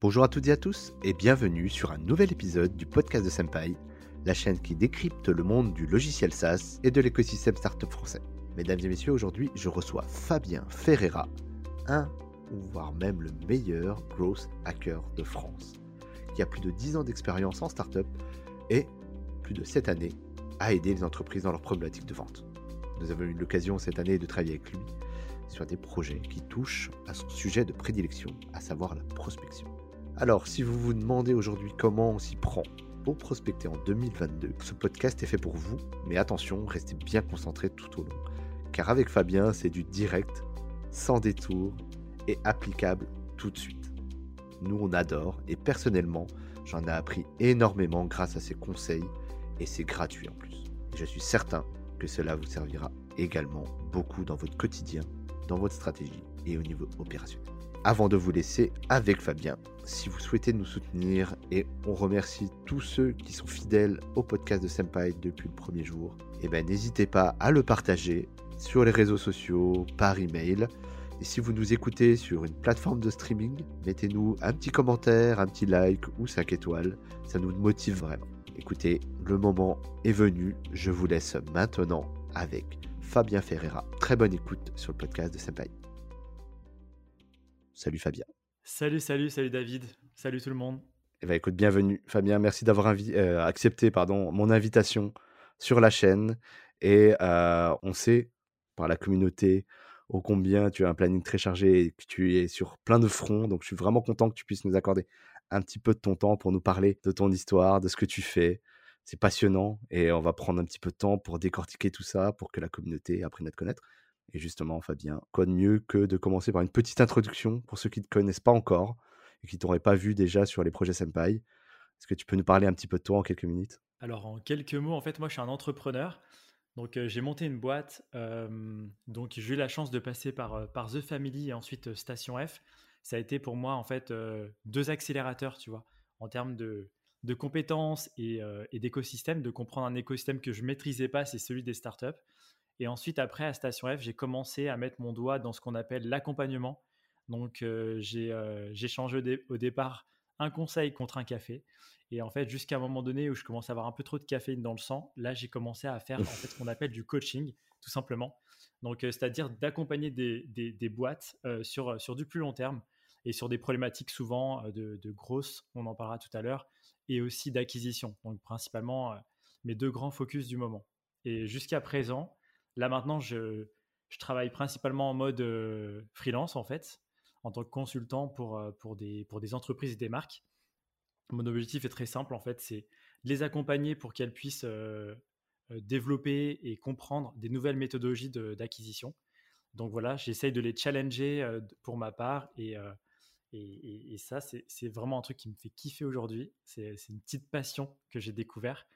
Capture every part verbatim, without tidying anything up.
Bonjour à toutes et à tous et bienvenue sur un nouvel épisode du podcast de Senpai, la chaîne qui décrypte le monde du logiciel SaaS et de l'écosystème startup français. Mesdames et messieurs, aujourd'hui je reçois Fabien Ferreira, un ou voire même le meilleur growth hacker de France, qui a plus de dix ans d'expérience en startup et plus de sept années à aider les entreprises dans leurs problématiques de vente. Nous avons eu l'occasion cette année de travailler avec lui sur des projets qui touchent à son sujet de prédilection, à savoir la prospection. Alors, si vous vous demandez aujourd'hui comment on s'y prend pour prospecter en deux mille vingt-deux, ce podcast est fait pour vous, mais attention, restez bien concentrés tout au long, car avec Fabien, c'est du direct, sans détour et applicable tout de suite. Nous, on adore, et personnellement, j'en ai appris énormément grâce à ses conseils, et c'est gratuit en plus. Je suis certain que cela vous servira également beaucoup dans votre quotidien, dans votre stratégie et au niveau opérationnel. Avant de vous laisser avec Fabien, si vous souhaitez nous soutenir, et on remercie tous ceux qui sont fidèles au podcast de Senpai depuis le premier jour, eh ben, n'hésitez pas à le partager sur les réseaux sociaux, par email. Et si vous nous écoutez sur une plateforme de streaming, mettez-nous un petit commentaire, un petit like ou cinq étoiles, ça nous motive vraiment. Écoutez, le moment est venu, je vous laisse maintenant avec Fabien Ferreira. Très bonne écoute sur le podcast de Senpai. Salut Fabien. Salut, salut, salut David. Salut tout le monde. Eh bien, écoute, bienvenue Fabien. Merci d'avoir invi- euh, accepté pardon, mon invitation sur la chaîne. Et euh, on sait par la communauté ô combien tu as un planning très chargé et que tu es sur plein de fronts. Donc, je suis vraiment content que tu puisses nous accorder un petit peu de ton temps pour nous parler de ton histoire, de ce que tu fais. C'est passionnant et on va prendre un petit peu de temps pour décortiquer tout ça, pour que la communauté apprenne à te connaître. Et justement, Fabien, quoi de mieux que de commencer par une petite introduction pour ceux qui ne te connaissent pas encore et qui ne t'auraient pas vu déjà sur les projets Senpai. Est-ce que tu peux nous parler un petit peu de toi en quelques minutes ? Alors, en quelques mots, en fait, moi, je suis un entrepreneur. Donc, euh, j'ai monté une boîte. Euh, donc, j'ai eu la chance de passer par, par The Family et ensuite Station F. Ça a été pour moi, en fait, euh, deux accélérateurs, tu vois, en termes de, de compétences et, euh, et d'écosystème, de comprendre un écosystème que je ne maîtrisais pas, c'est celui des startups. Et ensuite, après, à Station F, j'ai commencé à mettre mon doigt dans ce qu'on appelle l'accompagnement. Donc, euh, j'ai, euh, j'ai changé au, dé- au départ un conseil contre un café. Et en fait, jusqu'à un moment donné où je commence à avoir un peu trop de caféine dans le sang, là, j'ai commencé à faire en fait, ce qu'on appelle du coaching, tout simplement. Donc, euh, c'est-à-dire d'accompagner des, des, des boîtes euh, sur, sur du plus long terme et sur des problématiques souvent euh, de, de grosses, on en parlera tout à l'heure, et aussi d'acquisition. Donc, principalement, euh, mes deux grands focus du moment. Et jusqu'à présent... Là, maintenant, je, je travaille principalement en mode euh, freelance, en fait, en tant que consultant pour, pour, des, pour des entreprises et des marques. Mon objectif est très simple, en fait, c'est de les accompagner pour qu'elles puissent euh, développer et comprendre des nouvelles méthodologies de, d'acquisition. Donc voilà, j'essaye de les challenger euh, pour ma part et, euh, et, et, et ça, c'est, c'est vraiment un truc qui me fait kiffer aujourd'hui. C'est, c'est une petite passion que j'ai découverte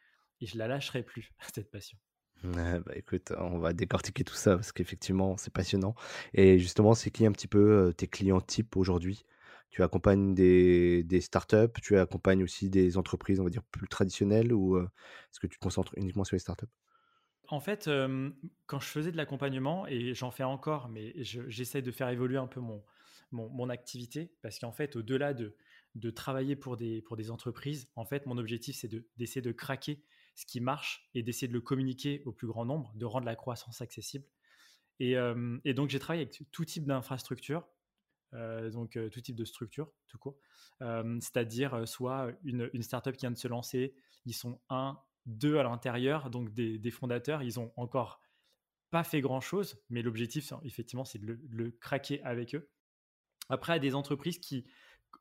et je ne la lâcherai plus, cette passion. Euh, bah écoute, on va décortiquer tout ça parce qu'effectivement, c'est passionnant. Et justement, c'est qui un petit peu euh, tes clients types aujourd'hui ? Tu accompagnes des, des startups, tu accompagnes aussi des entreprises, on va dire, plus traditionnelles ou euh, est-ce que tu te concentres uniquement sur les startups ? En fait, euh, quand je faisais de l'accompagnement, et j'en fais encore, mais je, j'essaie de faire évoluer un peu mon, mon, mon activité parce qu'en fait, au-delà de, de travailler pour des, pour des entreprises, en fait, mon objectif, c'est de, d'essayer de craquer ce qui marche et d'essayer de le communiquer au plus grand nombre, de rendre la croissance accessible. Et, euh, et donc, j'ai travaillé avec tout type d'infrastructure, euh, donc euh, tout type de structure, tout court, euh, c'est-à-dire euh, soit une, une startup qui vient de se lancer, ils sont un, deux à l'intérieur, donc des, des fondateurs, ils n'ont encore pas fait grand-chose, mais l'objectif, effectivement, c'est de le, de le craquer avec eux. Après, à des entreprises qui...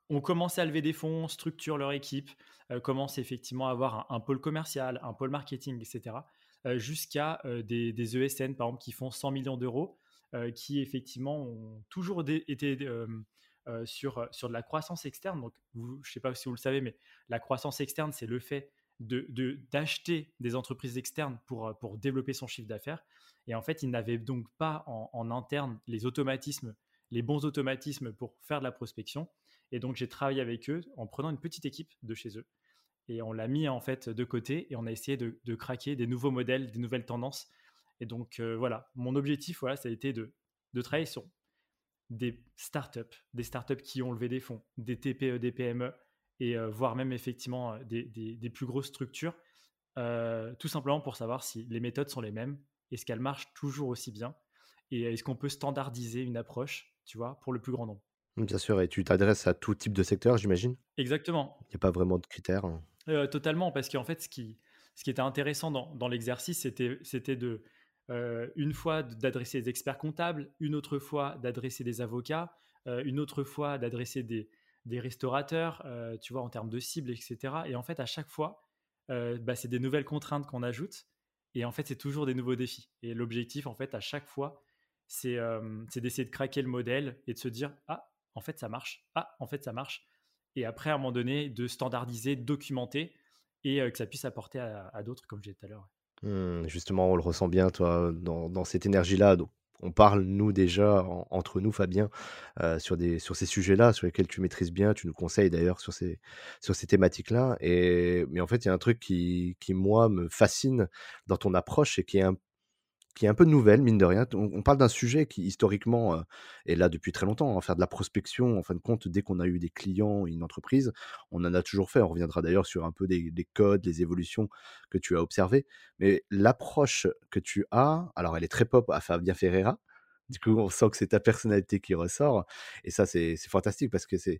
on commence à lever des fonds, structure leur équipe, euh, commence effectivement à avoir un, un pôle commercial, un pôle marketing, et cetera, euh, jusqu'à euh, des, des E S N, par exemple, qui font cent millions d'euros, euh, qui effectivement ont toujours dé- été euh, euh, sur, sur de la croissance externe. Donc, vous, je ne sais pas si vous le savez, mais la croissance externe, c'est le fait de, de, d'acheter des entreprises externes pour, pour développer son chiffre d'affaires. Et en fait, ils n'avaient donc pas en, en interne les automatismes, les bons automatismes pour faire de la prospection. Et donc, j'ai travaillé avec eux en prenant une petite équipe de chez eux. Et on l'a mis en fait de côté et on a essayé de, de craquer des nouveaux modèles, des nouvelles tendances. Et donc, euh, voilà, mon objectif, voilà, ça a été de, de travailler sur des startups, des startups qui ont levé des fonds, des T P E, des P M E, et euh, voire même effectivement des, des, des plus grosses structures, euh, tout simplement pour savoir si les méthodes sont les mêmes, est-ce qu'elles marchent toujours aussi bien, et est-ce qu'on peut standardiser une approche, tu vois, pour le plus grand nombre. Bien sûr, et tu t'adresses à tout type de secteur, j'imagine. Exactement. Il n'y a pas vraiment de critères. Hein. Euh, totalement, parce qu'en fait, ce qui, ce qui était intéressant dans, dans l'exercice, c'était, c'était de, euh, une fois d'adresser des experts comptables, une autre fois d'adresser des avocats, euh, une autre fois d'adresser des, des restaurateurs, euh, tu vois, en termes de cibles, et cetera. Et en fait, à chaque fois, euh, bah, c'est des nouvelles contraintes qu'on ajoute, et en fait, c'est toujours des nouveaux défis. Et l'objectif, en fait, à chaque fois, c'est, euh, c'est d'essayer de craquer le modèle et de se dire « Ah, en fait, ça marche. Ah, en fait, ça marche. » Et après, à un moment donné, de standardiser, documenter et euh, que ça puisse apporter à, à d'autres, comme je disais tout à l'heure. Mmh, justement, on le ressent bien, toi, dans, dans cette énergie-là. Donc, on parle, nous, déjà, en, entre nous, Fabien, euh, sur, des, sur ces sujets-là, sur lesquels tu maîtrises bien. Tu nous conseilles, d'ailleurs, sur ces, sur ces thématiques-là. Et, mais en fait, il y a un truc qui, qui, moi, me fascine dans ton approche et qui est un qui est un peu nouvelle, mine de rien. On parle d'un sujet qui, historiquement, euh, est là depuis très longtemps, hein, faire de la prospection, en fin de compte, dès qu'on a eu des clients, une entreprise, on en a toujours fait. On reviendra d'ailleurs sur un peu des, des codes, les évolutions que tu as observées. Mais l'approche que tu as, alors elle est très pop à Fabien Ferreira, du coup, on sent que c'est ta personnalité qui ressort, et ça, c'est, c'est fantastique, parce que c'est...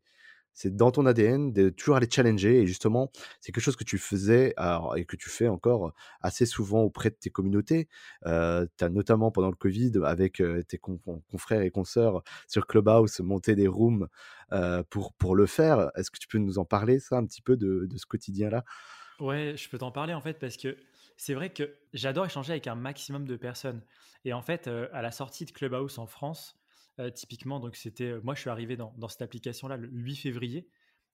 c'est dans ton A D N de toujours aller challenger, et justement, c'est quelque chose que tu faisais alors, et que tu fais encore assez souvent auprès de tes communautés. Euh, tu as notamment pendant le Covid, avec euh, tes confrères et consoeurs sur Clubhouse, monté des rooms euh, pour, pour le faire. Est-ce que tu peux nous en parler, ça, un petit peu de, de ce quotidien-là ? Ouais, je peux t'en parler en fait, parce que c'est vrai que j'adore échanger avec un maximum de personnes. Et en fait, euh, à la sortie de Clubhouse en France, Euh, typiquement, donc c'était, euh, moi je suis arrivé dans, dans cette application-là le huit février,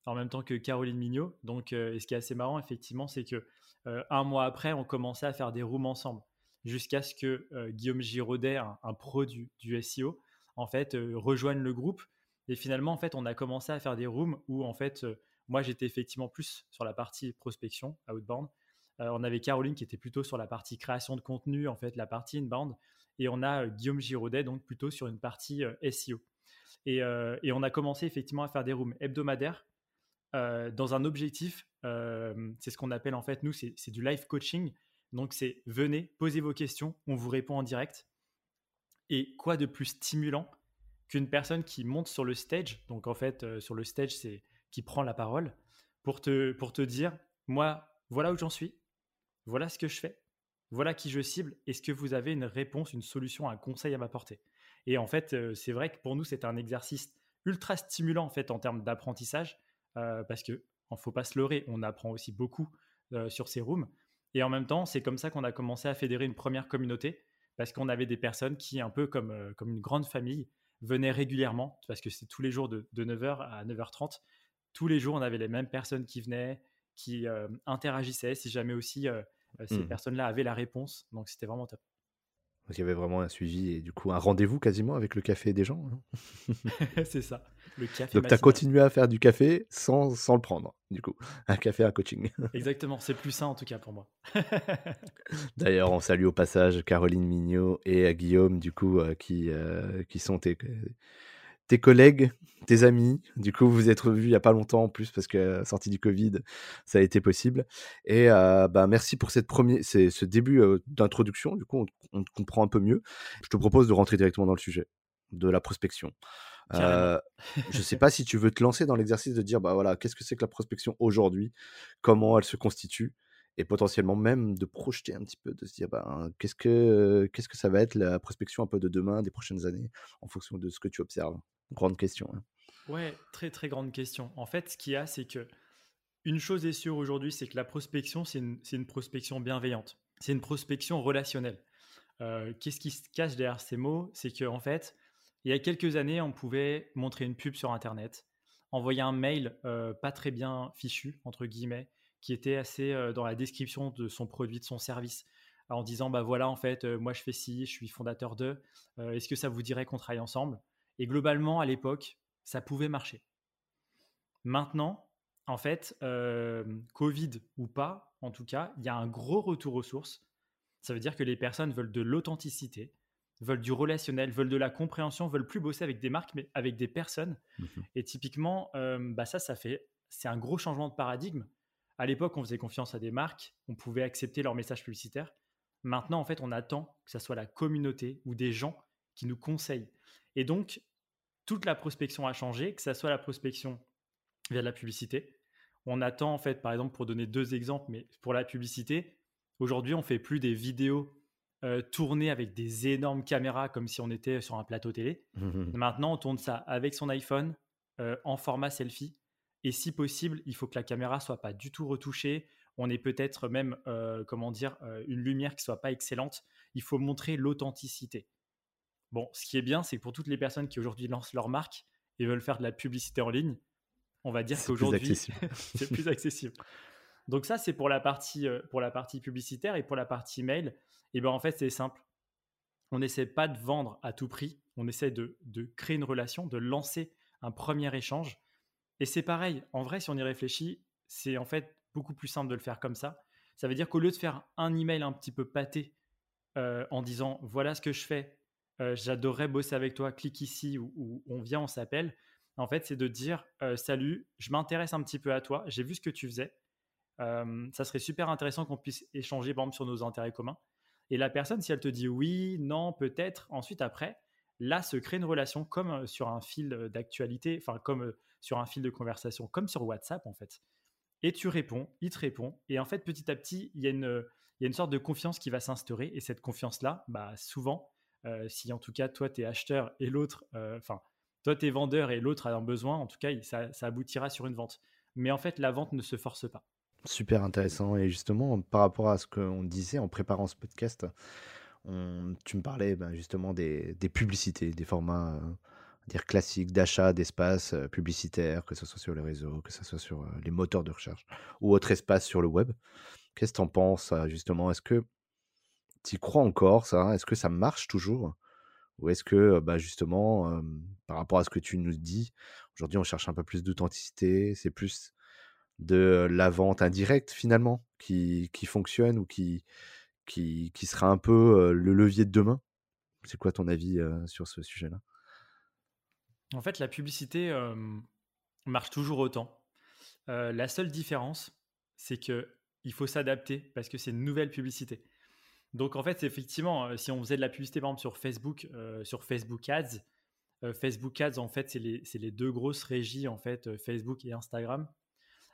en même temps que Caroline Mignot. Donc, euh, et ce qui est assez marrant, effectivement, c'est que euh, un mois après, on commençait à faire des rooms ensemble, jusqu'à ce que euh, Guillaume Giraudet, un, un pro du, du S E O, en fait, euh, rejoigne le groupe. Et finalement, en fait, on a commencé à faire des rooms où, en fait, euh, moi j'étais effectivement plus sur la partie prospection, outbound. Euh, on avait Caroline qui était plutôt sur la partie création de contenu, en fait, la partie inbound. Et on a Guillaume Giraudet, donc plutôt sur une partie euh, S E O. Et, euh, et on a commencé effectivement à faire des rooms hebdomadaires euh, dans un objectif, euh, c'est ce qu'on appelle en fait, nous, c'est, c'est du live coaching. Donc c'est venez, posez vos questions, on vous répond en direct. Et quoi de plus stimulant qu'une personne qui monte sur le stage, donc en fait euh, sur le stage, c'est qui prend la parole pour te, pour te dire, moi, voilà où j'en suis, voilà ce que je fais. Voilà qui je cible. Est-ce que vous avez une réponse, une solution, un conseil à m'apporter ? Et en fait, euh, c'est vrai que pour nous, c'est un exercice ultra stimulant en fait en termes d'apprentissage, euh, parce que on faut pas se leurrer, on apprend aussi beaucoup euh, sur ces rooms. Et en même temps, c'est comme ça qu'on a commencé à fédérer une première communauté, parce qu'on avait des personnes qui, un peu comme euh, comme une grande famille, venaient régulièrement, parce que c'est tous les jours de, de neuf heures à neuf heures trente. Tous les jours, on avait les mêmes personnes qui venaient, qui euh, interagissaient, si jamais aussi. Euh, Ces mmh. personnes-là avaient la réponse, donc c'était vraiment top. Donc il y avait vraiment un suivi et du coup un rendez-vous quasiment avec le café des gens. Hein. C'est ça, le café. Donc tu as continué à faire du café sans, sans le prendre, du coup. Un café, un coaching. Exactement, c'est plus sain en tout cas pour moi. D'ailleurs, on salue au passage Caroline Mignot et Guillaume, du coup, euh, qui, euh, qui sont tes. Tes collègues, tes amis, du coup, vous vous êtes revus il n'y a pas longtemps en plus parce que euh, sortie du Covid, ça a été possible. Et euh, bah, merci pour cette première, c'est, ce début euh, d'introduction. Du coup, on, on te comprend un peu mieux. Je te propose de rentrer directement dans le sujet de la prospection. Euh, je ne sais pas si tu veux te lancer dans l'exercice de dire bah, voilà, qu'est-ce que c'est que la prospection aujourd'hui, comment elle se constitue et potentiellement même de projeter un petit peu, de se dire bah, qu'est-ce que, qu'est-ce que ça va être la prospection un peu de demain, des prochaines années en fonction de ce que tu observes. Grande question. Hein. Ouais, très très grande question. En fait, ce qu'il y a, c'est que une chose est sûre aujourd'hui, c'est que la prospection, c'est une, c'est une prospection bienveillante. C'est une prospection relationnelle. Euh, qu'est-ce qui se cache derrière ces mots ? C'est qu'en fait, il y a quelques années, on pouvait montrer une pub sur Internet, envoyer un mail euh, pas très bien fichu, entre guillemets, qui était assez euh, dans la description de son produit, de son service, en disant bah voilà, en fait, euh, moi je fais ci, je suis fondateur de, euh, est-ce que ça vous dirait qu'on travaille ensemble ? Et globalement, à l'époque, ça pouvait marcher. Maintenant, en fait, euh, Covid ou pas, en tout cas, il y a un gros retour aux sources. Ça veut dire que les personnes veulent de l'authenticité, veulent du relationnel, veulent de la compréhension, veulent plus bosser avec des marques, mais avec des personnes. Mmh. Et typiquement, euh, bah ça, ça fait, c'est un gros changement de paradigme. À l'époque, on faisait confiance à des marques, on pouvait accepter leurs messages publicitaires. Maintenant, en fait, on attend que ça soit la communauté ou des gens qui nous conseillent. Et donc, toute la prospection a changé, que ça soit la prospection via de la publicité. On attend, en fait, par exemple, pour donner deux exemples, mais pour la publicité, aujourd'hui, on ne fait plus des vidéos euh, tournées avec des énormes caméras comme si on était sur un plateau télé. Mmh. Maintenant, on tourne ça avec son iPhone euh, en format selfie. Et si possible, il faut que la caméra ne soit pas du tout retouchée. On ait peut-être même, euh, comment dire, euh, une lumière qui ne soit pas excellente. Il faut montrer l'authenticité. Bon, ce qui est bien, c'est que pour toutes les personnes qui aujourd'hui lancent leur marque et veulent faire de la publicité en ligne, on va dire c'est qu'aujourd'hui, c'est plus accessible. Donc ça, c'est pour la partie, euh, pour la partie publicitaire. Et pour la partie mail, eh ben, en fait, c'est simple. On n'essaie pas de vendre à tout prix. On essaie de, de créer une relation, de lancer un premier échange. Et c'est pareil, en vrai, si on y réfléchit, c'est en fait beaucoup plus simple de le faire comme ça. Ça veut dire qu'au lieu de faire un email un petit peu pâté euh, en disant « voilà ce que je fais, euh, j'adorerais bosser avec toi, clique ici » ou, ou « on vient, on s'appelle », en fait, c'est de dire euh, « salut, je m'intéresse un petit peu à toi, j'ai vu ce que tu faisais, euh, ça serait super intéressant qu'on puisse échanger par exemple, sur nos intérêts communs ». Et la personne, si elle te dit « oui, non, peut-être », ensuite après, là, se crée une relation comme sur un fil d'actualité, enfin comme sur un fil de conversation, comme sur WhatsApp en fait. Et tu réponds, il te répond. Et en fait, petit à petit, il y a une, il y a une sorte de confiance qui va s'instaurer. Et cette confiance-là, bah, souvent, euh, si en tout cas, toi, tu es acheteur et l'autre, enfin, euh, toi, tu es vendeur et l'autre a un besoin, en tout cas, ça, ça aboutira sur une vente. Mais en fait, la vente ne se force pas. Super intéressant. Et justement, par rapport à ce qu'on disait en préparant ce podcast, On, tu me parlais ben, justement des, des publicités, des formats euh, dire classiques d'achat d'espace euh, publicitaire, que ce soit sur les réseaux, que ce soit sur euh, les moteurs de recherche ou autre espace sur le web. Qu'est-ce que tu en penses justement? Est-ce que tu y crois encore ça? Est-ce que ça marche toujours? Ou est-ce que ben, justement, euh, par rapport à ce que tu nous dis, aujourd'hui on cherche un peu plus d'authenticité, c'est plus de la vente indirecte finalement qui, qui fonctionne ou qui... Qui, qui sera un peu euh, le levier de demain. C'est quoi ton avis euh, sur ce sujet-là? En fait, la publicité euh, marche toujours autant. Euh, la seule différence, c'est qu'il faut s'adapter parce que c'est une nouvelle publicité. Donc, en fait, effectivement, euh, si on faisait de la publicité, par exemple, sur Facebook, euh, sur Facebook Ads, euh, Facebook Ads, en fait, c'est les, c'est les deux grosses régies, en fait, euh, Facebook et Instagram.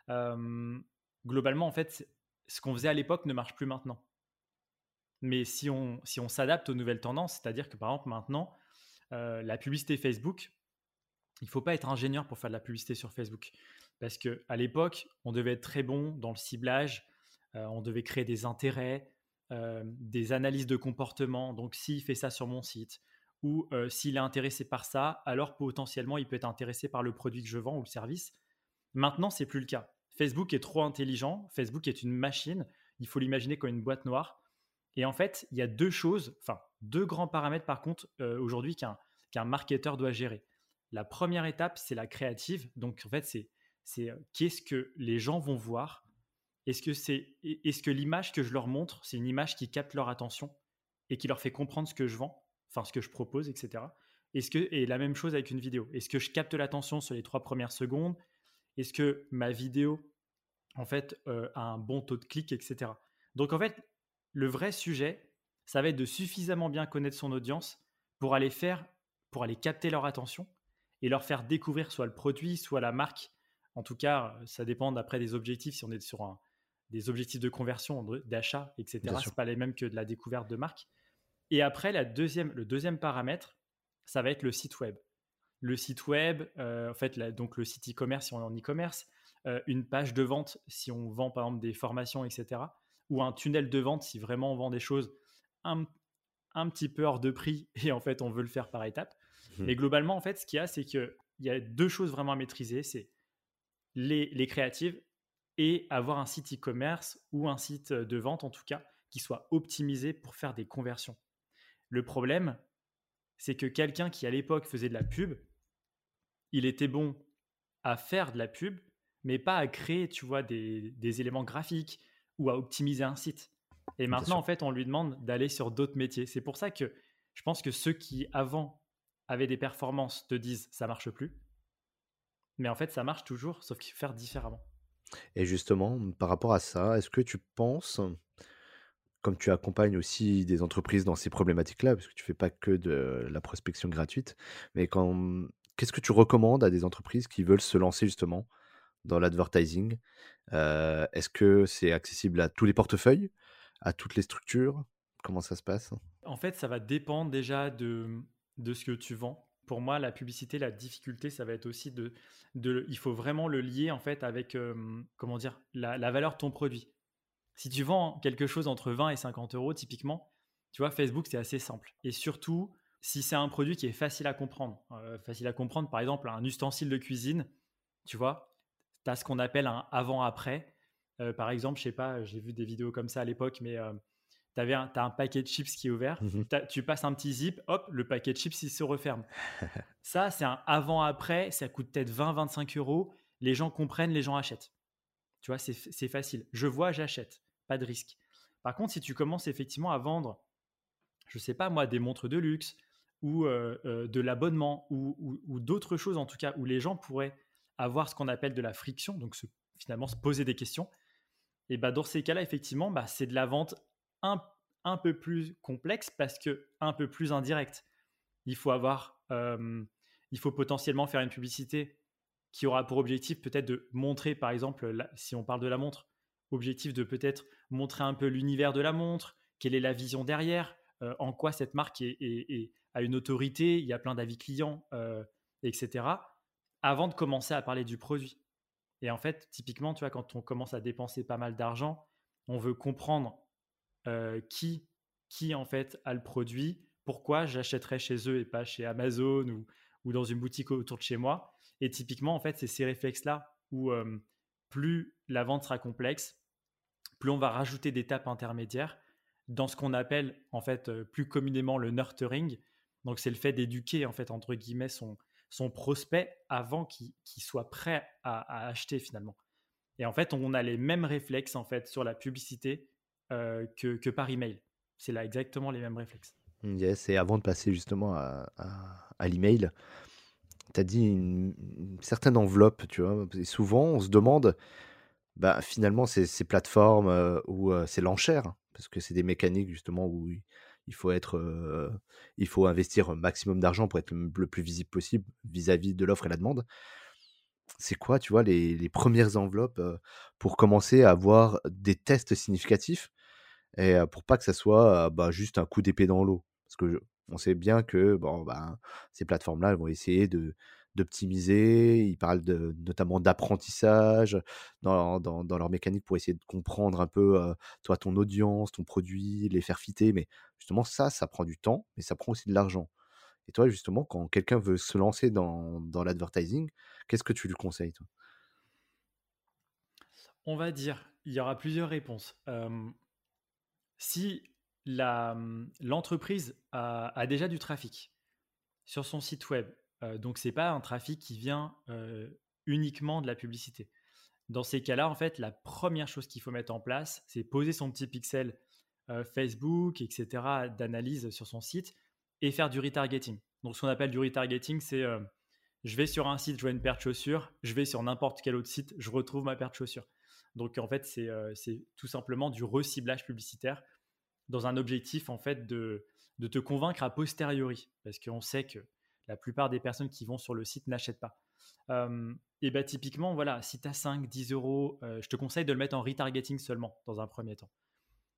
Euh, globalement, en fait, ce qu'on faisait à l'époque ne marche plus maintenant. Mais si on, si on s'adapte aux nouvelles tendances, c'est-à-dire que par exemple maintenant, euh, la publicité Facebook, il ne faut pas être ingénieur pour faire de la publicité sur Facebook. Parce qu'à l'époque, on devait être très bon dans le ciblage, euh, on devait créer des intérêts, euh, des analyses de comportement. Donc s'il fait ça sur mon site ou euh, s'il est intéressé par ça, alors potentiellement il peut être intéressé par le produit que je vends ou le service. Maintenant, ce n'est plus le cas. Facebook est trop intelligent, Facebook est une machine, il faut l'imaginer comme une boîte noire. Et en fait, il y a deux choses, enfin deux grands paramètres par contre euh, aujourd'hui qu'un, qu'un marketeur doit gérer. La première étape, c'est la créative. Donc en fait, c'est, c'est euh, qu'est-ce que les gens vont voir? Est-ce que, c'est, est-ce que l'image que je leur montre, c'est une image qui capte leur attention et qui leur fait comprendre ce que je vends, enfin ce que je propose, et cetera. Est-ce que, et la même chose avec une vidéo. Est-ce que je capte l'attention sur les trois premières secondes? Est-ce que ma vidéo, en fait, euh, a un bon taux de clic, et cetera. Donc en fait, le vrai sujet, ça va être de suffisamment bien connaître son audience pour aller faire, pour aller capter leur attention et leur faire découvrir soit le produit, soit la marque. En tout cas, ça dépend d'après des objectifs. Si on est sur un, des objectifs de conversion, d'achat, et cetera, ce n'est pas les mêmes que de la découverte de marque. Et après, la deuxième, le deuxième paramètre, ça va être le site web. Le site web, euh, en fait, la, donc le site e-commerce si on est en e-commerce, euh, une page de vente si on vend par exemple des formations, et cetera, ou un tunnel de vente si vraiment on vend des choses un, un petit peu hors de prix et en fait on veut le faire par étapes. Mmh. Mais globalement en fait ce qu'il y a c'est qu'il y a deux choses vraiment à maîtriser, c'est les, les créatives et avoir un site e-commerce ou un site de vente en tout cas qui soit optimisé pour faire des conversions. Le problème c'est que quelqu'un qui à l'époque faisait de la pub, il était bon à faire de la pub mais pas à créer tu vois des, des éléments graphiques ou à optimiser un site. Et maintenant, en fait, on lui demande d'aller sur d'autres métiers. C'est pour ça que Je pense que ceux qui, avant, avaient des performances te disent « ça marche plus ». Mais en fait, ça marche toujours, sauf qu'il faut faire différemment. Et justement, par rapport à ça, est-ce que tu penses, comme tu accompagnes aussi des entreprises dans ces problématiques-là, parce que tu ne fais pas que de la prospection gratuite, mais quand, qu'est-ce que tu recommandes à des entreprises qui veulent se lancer justement dans l'advertising ? euh, Est-ce que c'est accessible à tous les portefeuilles, à toutes les structures ? Comment ça se passe ? En fait, ça va dépendre déjà de, de ce que tu vends. Pour moi, la publicité, la difficulté, ça va être aussi de, de il faut vraiment le lier en fait avec euh, comment dire, la, la valeur de ton produit. Si tu vends quelque chose entre vingt et cinquante euros, typiquement, tu vois, Facebook, c'est assez simple. Et surtout, si c'est un produit qui est facile à comprendre, euh, facile à comprendre, par exemple, un ustensile de cuisine, tu vois, tu as ce qu'on appelle un avant-après. Euh, par exemple, je sais pas, j'ai vu des vidéos comme ça à l'époque, mais euh, tu as un paquet de chips qui est ouvert, mmh. tu passes un petit zip, hop, le paquet de chips, il se referme. Ça, c'est un avant-après, ça coûte peut-être vingt à vingt-cinq euros. Les gens comprennent, les gens achètent. Tu vois, c'est, c'est facile. Je vois, j'achète. Pas de risque. Par contre, si tu commences effectivement à vendre, je sais pas moi, des montres de luxe ou euh, euh, de l'abonnement ou, ou, ou d'autres choses en tout cas, où les gens pourraient avoir ce qu'on appelle de la friction, donc se, finalement se poser des questions, et bah, dans ces cas-là, effectivement, bah, c'est de la vente Un, un peu plus complexe parce que un peu plus indirect. Il faut avoir, euh, il faut potentiellement faire une publicité qui aura pour objectif peut-être de montrer, par exemple, la, si on parle de la montre, objectif de peut-être montrer un peu l'univers de la montre, quelle est la vision derrière, euh, en quoi cette marque est, est, est, a une autorité, il y a plein d'avis clients, euh, et cetera, avant de commencer à parler du produit. Et en fait, typiquement, tu vois, quand on commence à dépenser pas mal d'argent, on veut comprendre Euh, qui, qui en fait a le produit, pourquoi j'achèterais chez eux et pas chez Amazon ou, ou dans une boutique autour de chez moi. Et typiquement, en fait, c'est ces réflexes-là où euh, plus la vente sera complexe, plus on va rajouter des étapes intermédiaires dans ce qu'on appelle en fait euh, plus communément le nurturing. Donc, c'est le fait d'éduquer en fait entre guillemets son, son prospect avant qu'il, qu'il soit prêt à, à acheter finalement. Et en fait, on a les mêmes réflexes en fait sur la publicité Euh, que, que par email. C'est là exactement les mêmes réflexes. Yes, et avant de passer justement à, à, à l'email, tu as dit une, une certaine enveloppe, tu vois. Et souvent, on se demande, bah, finalement, ces, ces plateformes euh, où euh, c'est l'enchère, parce que c'est des mécaniques justement où il faut, être, euh, il faut investir un maximum d'argent pour être le, le plus visible possible vis-à-vis de l'offre et la demande. C'est quoi, tu vois, les, les premières enveloppes euh, pour commencer à avoir des tests significatifs et euh, pour pas que ça soit euh, bah, juste un coup d'épée dans l'eau. Parce que je, on sait bien que bon, bah, ces plateformes-là, elles vont essayer de, d'optimiser. Ils parlent de, notamment d'apprentissage dans, dans, dans leur mécanique pour essayer de comprendre un peu euh, toi, ton audience, ton produit, les faire fitter. Mais justement, ça, ça prend du temps, mais ça prend aussi de l'argent. Et toi, justement, quand quelqu'un veut se lancer dans, dans l'advertising, qu'est-ce que tu lui conseilles, toi ? On va dire, il y aura plusieurs réponses. Euh, si la, l'entreprise a, a déjà du trafic sur son site web, euh, donc ce n'est pas un trafic qui vient euh, uniquement de la publicité. Dans ces cas-là, en fait, la première chose qu'il faut mettre en place, c'est poser son petit pixel euh, Facebook, et cetera, d'analyse sur son site, et faire du retargeting. Donc, ce qu'on appelle du retargeting, c'est euh, je vais sur un site, je vois une paire de chaussures, je vais sur n'importe quel autre site, je retrouve ma paire de chaussures. Donc, en fait, c'est, euh, c'est tout simplement du reciblage publicitaire dans un objectif, en fait, de, de te convaincre a posteriori, parce qu'on sait que la plupart des personnes qui vont sur le site n'achètent pas. Euh, et bien, typiquement, voilà, si tu as cinq, dix euros, euh, je te conseille de le mettre en retargeting seulement dans un premier temps.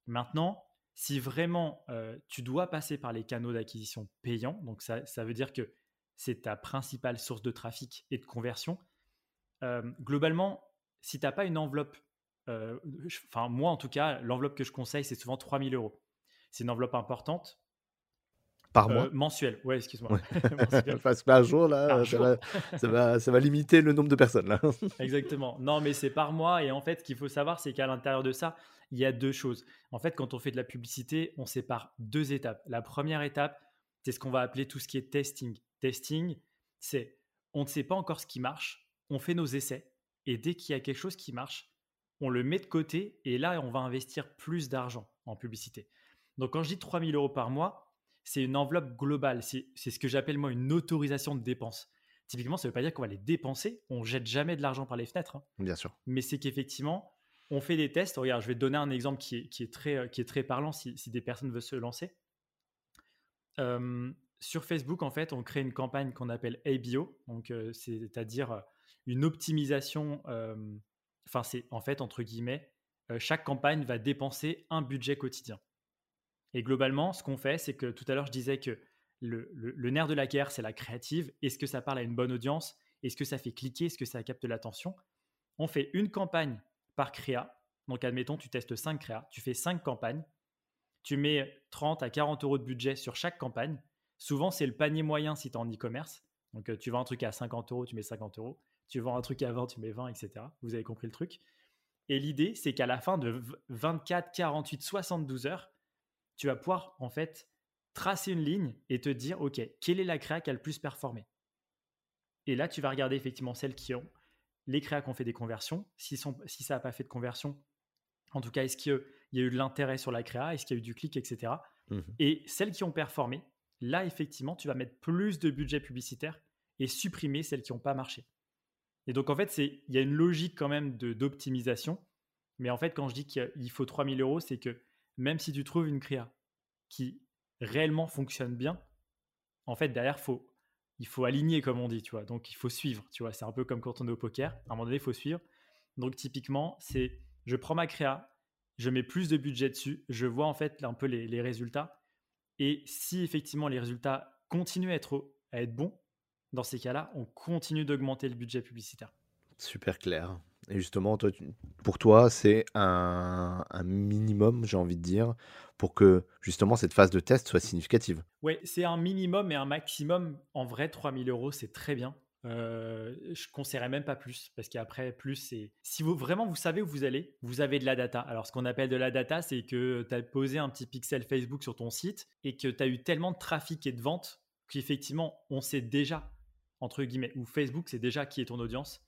Maintenant, si vraiment euh, tu dois passer par les canaux d'acquisition payants, donc ça, ça veut dire que c'est ta principale source de trafic et de conversion, euh, globalement, si tu n'as pas une enveloppe, euh, je, enfin moi en tout cas, l'enveloppe que je conseille, c'est souvent trois mille euros. C'est une enveloppe importante. Par mois euh, mensuel, ouais, excuse-moi. Ouais. Parce qu'un jour, là, ça, jour. Va, ça, va, ça va limiter le nombre de personnes. Là. Exactement. Non, mais c'est par mois. Et en fait, ce qu'il faut savoir, c'est qu'à l'intérieur de ça, il y a deux choses. En fait, quand on fait de la publicité, on sépare deux étapes. La première étape, c'est ce qu'on va appeler tout ce qui est testing. Testing, c'est on ne sait pas encore ce qui marche, on fait nos essais. Et dès qu'il y a quelque chose qui marche, on le met de côté. Et là, on va investir plus d'argent en publicité. Donc, quand je dis trois mille euros par mois, c'est une enveloppe globale. C'est, c'est ce que j'appelle moi une autorisation de dépense. Typiquement, ça ne veut pas dire qu'on va les dépenser. On ne jette jamais de l'argent par les fenêtres. Hein. Bien sûr. Mais c'est qu'effectivement, on fait des tests. Regarde, je vais te donner un exemple qui est, qui est, très, qui est très parlant si, si des personnes veulent se lancer. Euh, sur Facebook, en fait, on crée une campagne qu'on appelle A B O. Donc, euh, c'est-à-dire une optimisation. Enfin, euh, c'est en fait, entre guillemets, euh, chaque campagne va dépenser un budget quotidien. Et globalement, ce qu'on fait, c'est que tout à l'heure, je disais que Le, le, le nerf de la guerre, c'est la créative. Est-ce que ça parle à une bonne audience? Est-ce que ça fait cliquer? Est-ce que ça capte l'attention? On fait une campagne par créa. Donc, admettons, tu testes cinq créas. Tu fais cinq campagnes. Tu mets trente à quarante euros de budget sur chaque campagne. Souvent, c'est le panier moyen si tu es en e-commerce. Donc, tu vends un truc à cinquante euros, tu mets cinquante euros. Tu vends un truc à vingt, tu mets vingt, et cetera. Vous avez compris le truc. Et l'idée, c'est qu'à la fin de vingt-quatre, quarante-huit, soixante-douze heures, tu vas pouvoir, en fait, tracer une ligne et te dire, OK, quelle est la créa qui a le plus performé? Et là, tu vas regarder effectivement celles qui ont, les créas qui ont fait des conversions. Si, sont, si ça n'a pas fait de conversion, en tout cas, est-ce qu'il y a eu de l'intérêt sur la créa? Est-ce qu'il y a eu du clic, et cetera. Mmh. Et celles qui ont performé, là, effectivement, tu vas mettre plus de budget publicitaire et supprimer celles qui n'ont pas marché. Et donc, en fait, c'est, il y a une logique quand même de, d'optimisation. Mais en fait, quand je dis qu'il faut trois mille euros, c'est que même si tu trouves une créa qui réellement fonctionne bien, en fait derrière faut, il faut aligner comme on dit, tu vois. Donc il faut suivre, tu vois, c'est un peu comme quand on est au poker, à un moment donné il faut suivre. Donc typiquement c'est, je prends ma créa, je mets plus de budget dessus, je vois en fait là, un peu les, les résultats, et si effectivement les résultats continuent à être, à être bons, dans ces cas-là on continue d'augmenter le budget publicitaire. Super clair. Et justement, toi, tu, pour toi, c'est un, un minimum, j'ai envie de dire, pour que justement cette phase de test soit significative. Oui, c'est un minimum et un maximum. En vrai, trois mille euros, c'est très bien. Euh, je ne conseillerais même pas plus, parce qu'après, plus, c'est... Si vous, vraiment, vous savez où vous allez, vous avez de la data. Alors, ce qu'on appelle de la data, c'est que tu as posé un petit pixel Facebook sur ton site et que tu as eu tellement de trafic et de ventes qu'effectivement, on sait déjà, entre guillemets, ou Facebook sait déjà qui est ton audience.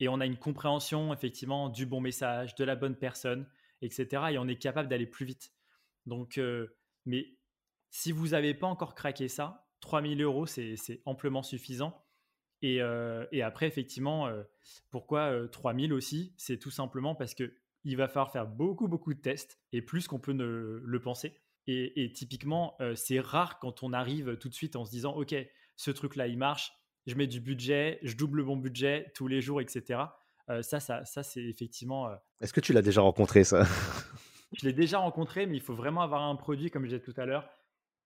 Et on a une compréhension, effectivement, du bon message, de la bonne personne, et cetera. Et on est capable d'aller plus vite. Donc, euh, mais si vous n'avez pas encore craqué ça, trois mille euros, c'est, c'est amplement suffisant. Et, euh, et après, effectivement, euh, pourquoi euh, trois mille aussi? C'est tout simplement parce qu'il va falloir faire beaucoup, beaucoup de tests et plus qu'on peut ne, le penser. Et, et typiquement, euh, c'est rare quand on arrive tout de suite en se disant « Ok, ce truc-là, il marche. » Je mets du budget, je double mon budget tous les jours, et cetera. Euh, ça, ça, ça, c'est effectivement... Euh... Est-ce que tu l'as déjà rencontré, ça? Je l'ai déjà rencontré, mais il faut vraiment avoir un produit, comme je disais tout à l'heure,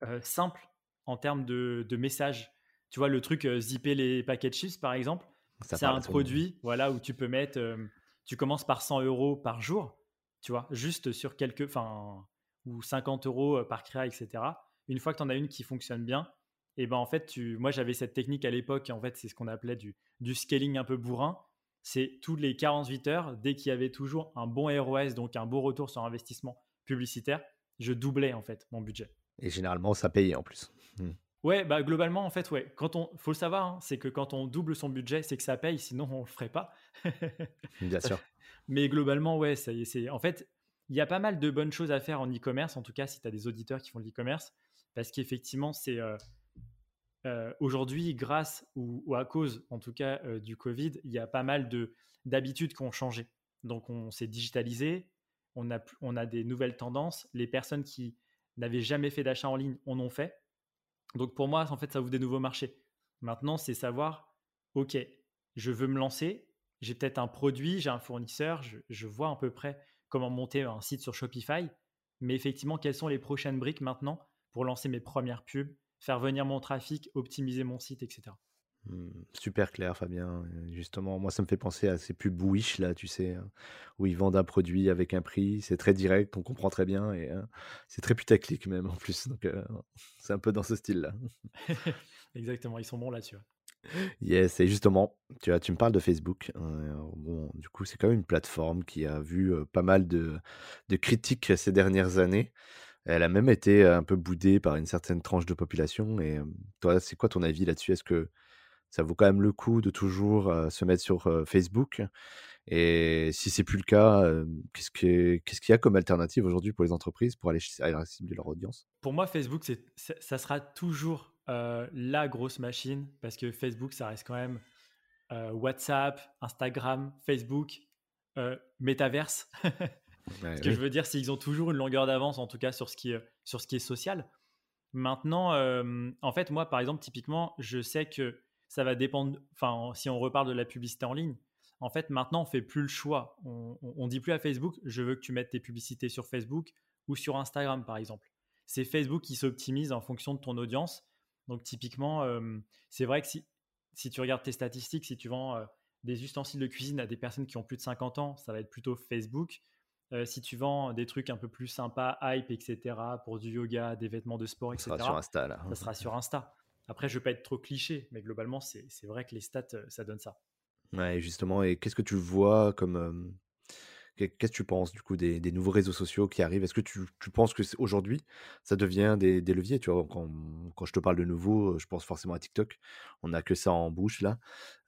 euh, simple en termes de, de message. Tu vois, le truc euh, zipper les paquets de chips, par exemple, ça c'est un produit bien. Voilà, où tu peux mettre... Euh, tu commences par cent euros par jour, tu vois, juste sur quelques... Enfin, ou cinquante euros par créa, et cetera. Une fois que tu en as une qui fonctionne bien, et ben en fait, tu, moi j'avais cette technique à l'époque, et en fait c'est ce qu'on appelait du, du scaling un peu bourrin. C'est tous les quarante-huit heures, dès qu'il y avait toujours un bon R O S, donc un bon retour sur investissement publicitaire, je doublais en fait mon budget. Et généralement ça payait en plus. Mmh. Ouais, bah globalement en fait, ouais. Quand on, faut le savoir, hein, c'est que quand on double son budget, c'est que ça paye, sinon on le ferait pas. Bien sûr. Mais globalement, ouais, ça y est, c'est, en fait, il y a pas mal de bonnes choses à faire en e-commerce, en tout cas si tu as des auditeurs qui font de l'e-commerce, parce qu'effectivement c'est... Euh, Euh, aujourd'hui, grâce ou, ou à cause, en tout cas, euh, du Covid, il y a pas mal de, d'habitudes qui ont changé. Donc, on s'est digitalisé, on a, on a des nouvelles tendances. Les personnes qui n'avaient jamais fait d'achat en ligne en ont fait. Donc, pour moi, en fait, ça ouvre des nouveaux marchés. Maintenant, c'est savoir, OK, je veux me lancer, j'ai peut-être un produit, j'ai un fournisseur, je, je vois à peu près comment monter un site sur Shopify. Mais effectivement, quelles sont les prochaines briques maintenant pour lancer mes premières pubs, faire venir mon trafic, optimiser mon site, et cetera. Mmh, super clair, Fabien. Justement, moi, ça me fait penser à ces pubs Wish, là, tu sais, où ils vendent un produit avec un prix. C'est très direct, on comprend très bien et hein, c'est très putaclic même, en plus. Donc, euh, c'est un peu dans ce style-là. Exactement, ils sont bons là-dessus. Yes, et justement, tu vois, tu me parles de Facebook. Euh, bon, du coup, c'est quand même une plateforme qui a vu euh, pas mal de, de critiques ces dernières années. Elle a même été un peu boudée par une certaine tranche de population. Et toi, c'est quoi ton avis là-dessus? Est-ce que ça vaut quand même le coup de toujours se mettre sur Facebook? Et si ce n'est plus le cas, euh, qu'est-ce, que, qu'est-ce qu'il y a comme alternative aujourd'hui pour les entreprises pour aller, aller cibler leur audience? Pour moi, Facebook, c'est, c'est, ça sera toujours euh, la grosse machine, parce que Facebook, ça reste quand même euh, WhatsApp, Instagram, Facebook, euh, MetaVerse. ouais, ce que oui. je veux dire, c'est qu'ils ont toujours une longueur d'avance, en tout cas sur ce qui est, sur ce qui est social. Maintenant, euh, en fait, moi, par exemple, typiquement, je sais que ça va dépendre, enfin, si on reparle de la publicité en ligne, en fait, maintenant, on ne fait plus le choix. On ne dit plus à Facebook, je veux que tu mettes tes publicités sur Facebook ou sur Instagram, par exemple. C'est Facebook qui s'optimise en fonction de ton audience. Donc, typiquement, euh, c'est vrai que si, si tu regardes tes statistiques, si tu vends euh, des ustensiles de cuisine à des personnes qui ont plus de cinquante ans, ça va être plutôt Facebook. Euh, si tu vends des trucs un peu plus sympas, hype, et cetera, pour du yoga, des vêtements de sport, et cetera, ça sera sur Insta, là. Ça sera sur Insta. Après, je ne veux pas être trop cliché, mais globalement, c'est, c'est vrai que les stats, ça donne ça. Ouais, justement, et qu'est-ce que tu vois comme. Euh, qu'est-ce que tu penses du coup des, des nouveaux réseaux sociaux qui arrivent? Est-ce que tu, tu penses qu'aujourd'hui, ça devient des, des leviers? Tu vois, quand, quand je te parle de nouveau, je pense forcément à TikTok. On n'a que ça en bouche là.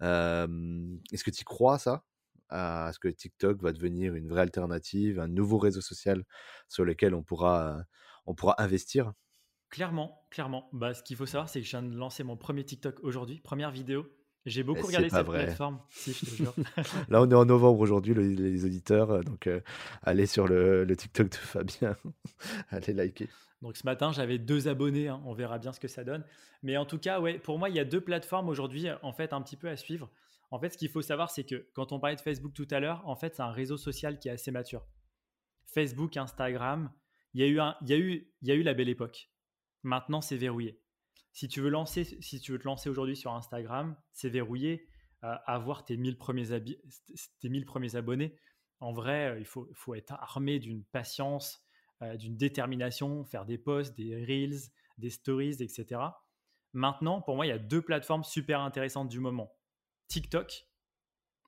Euh, est-ce que tu crois ça? À ce que TikTok va devenir une vraie alternative, un nouveau réseau social sur lequel on pourra, on pourra investir? Clairement, clairement. Bah, ce qu'il faut savoir, c'est que je viens de lancer mon premier TikTok aujourd'hui, première vidéo. J'ai beaucoup regardé cette vrai. plateforme. Si, je te jure. Là, on est en novembre aujourd'hui, le, les auditeurs. Donc, euh, allez sur le, le TikTok de Fabien. Allez liker. Donc, ce matin, j'avais deux abonnés. Hein. On verra bien ce que ça donne. Mais en tout cas, ouais, pour moi, il y a deux plateformes aujourd'hui, en fait, un petit peu à suivre. En fait, ce qu'il faut savoir, c'est que quand on parlait de Facebook tout à l'heure, en fait, c'est un réseau social qui est assez mature. Facebook, Instagram, il y a eu, un, il y a eu, il y a eu la belle époque. Maintenant, c'est verrouillé. Si tu veux lancer, si tu veux te lancer aujourd'hui sur Instagram, c'est verrouillé. Euh, avoir tes mille premiers, abi- tes mille premiers abonnés, en vrai, euh, il faut, faut être armé d'une patience, euh, d'une détermination, faire des posts, des reels, des stories, et cetera. Maintenant, pour moi, il y a deux plateformes super intéressantes du moment. TikTok.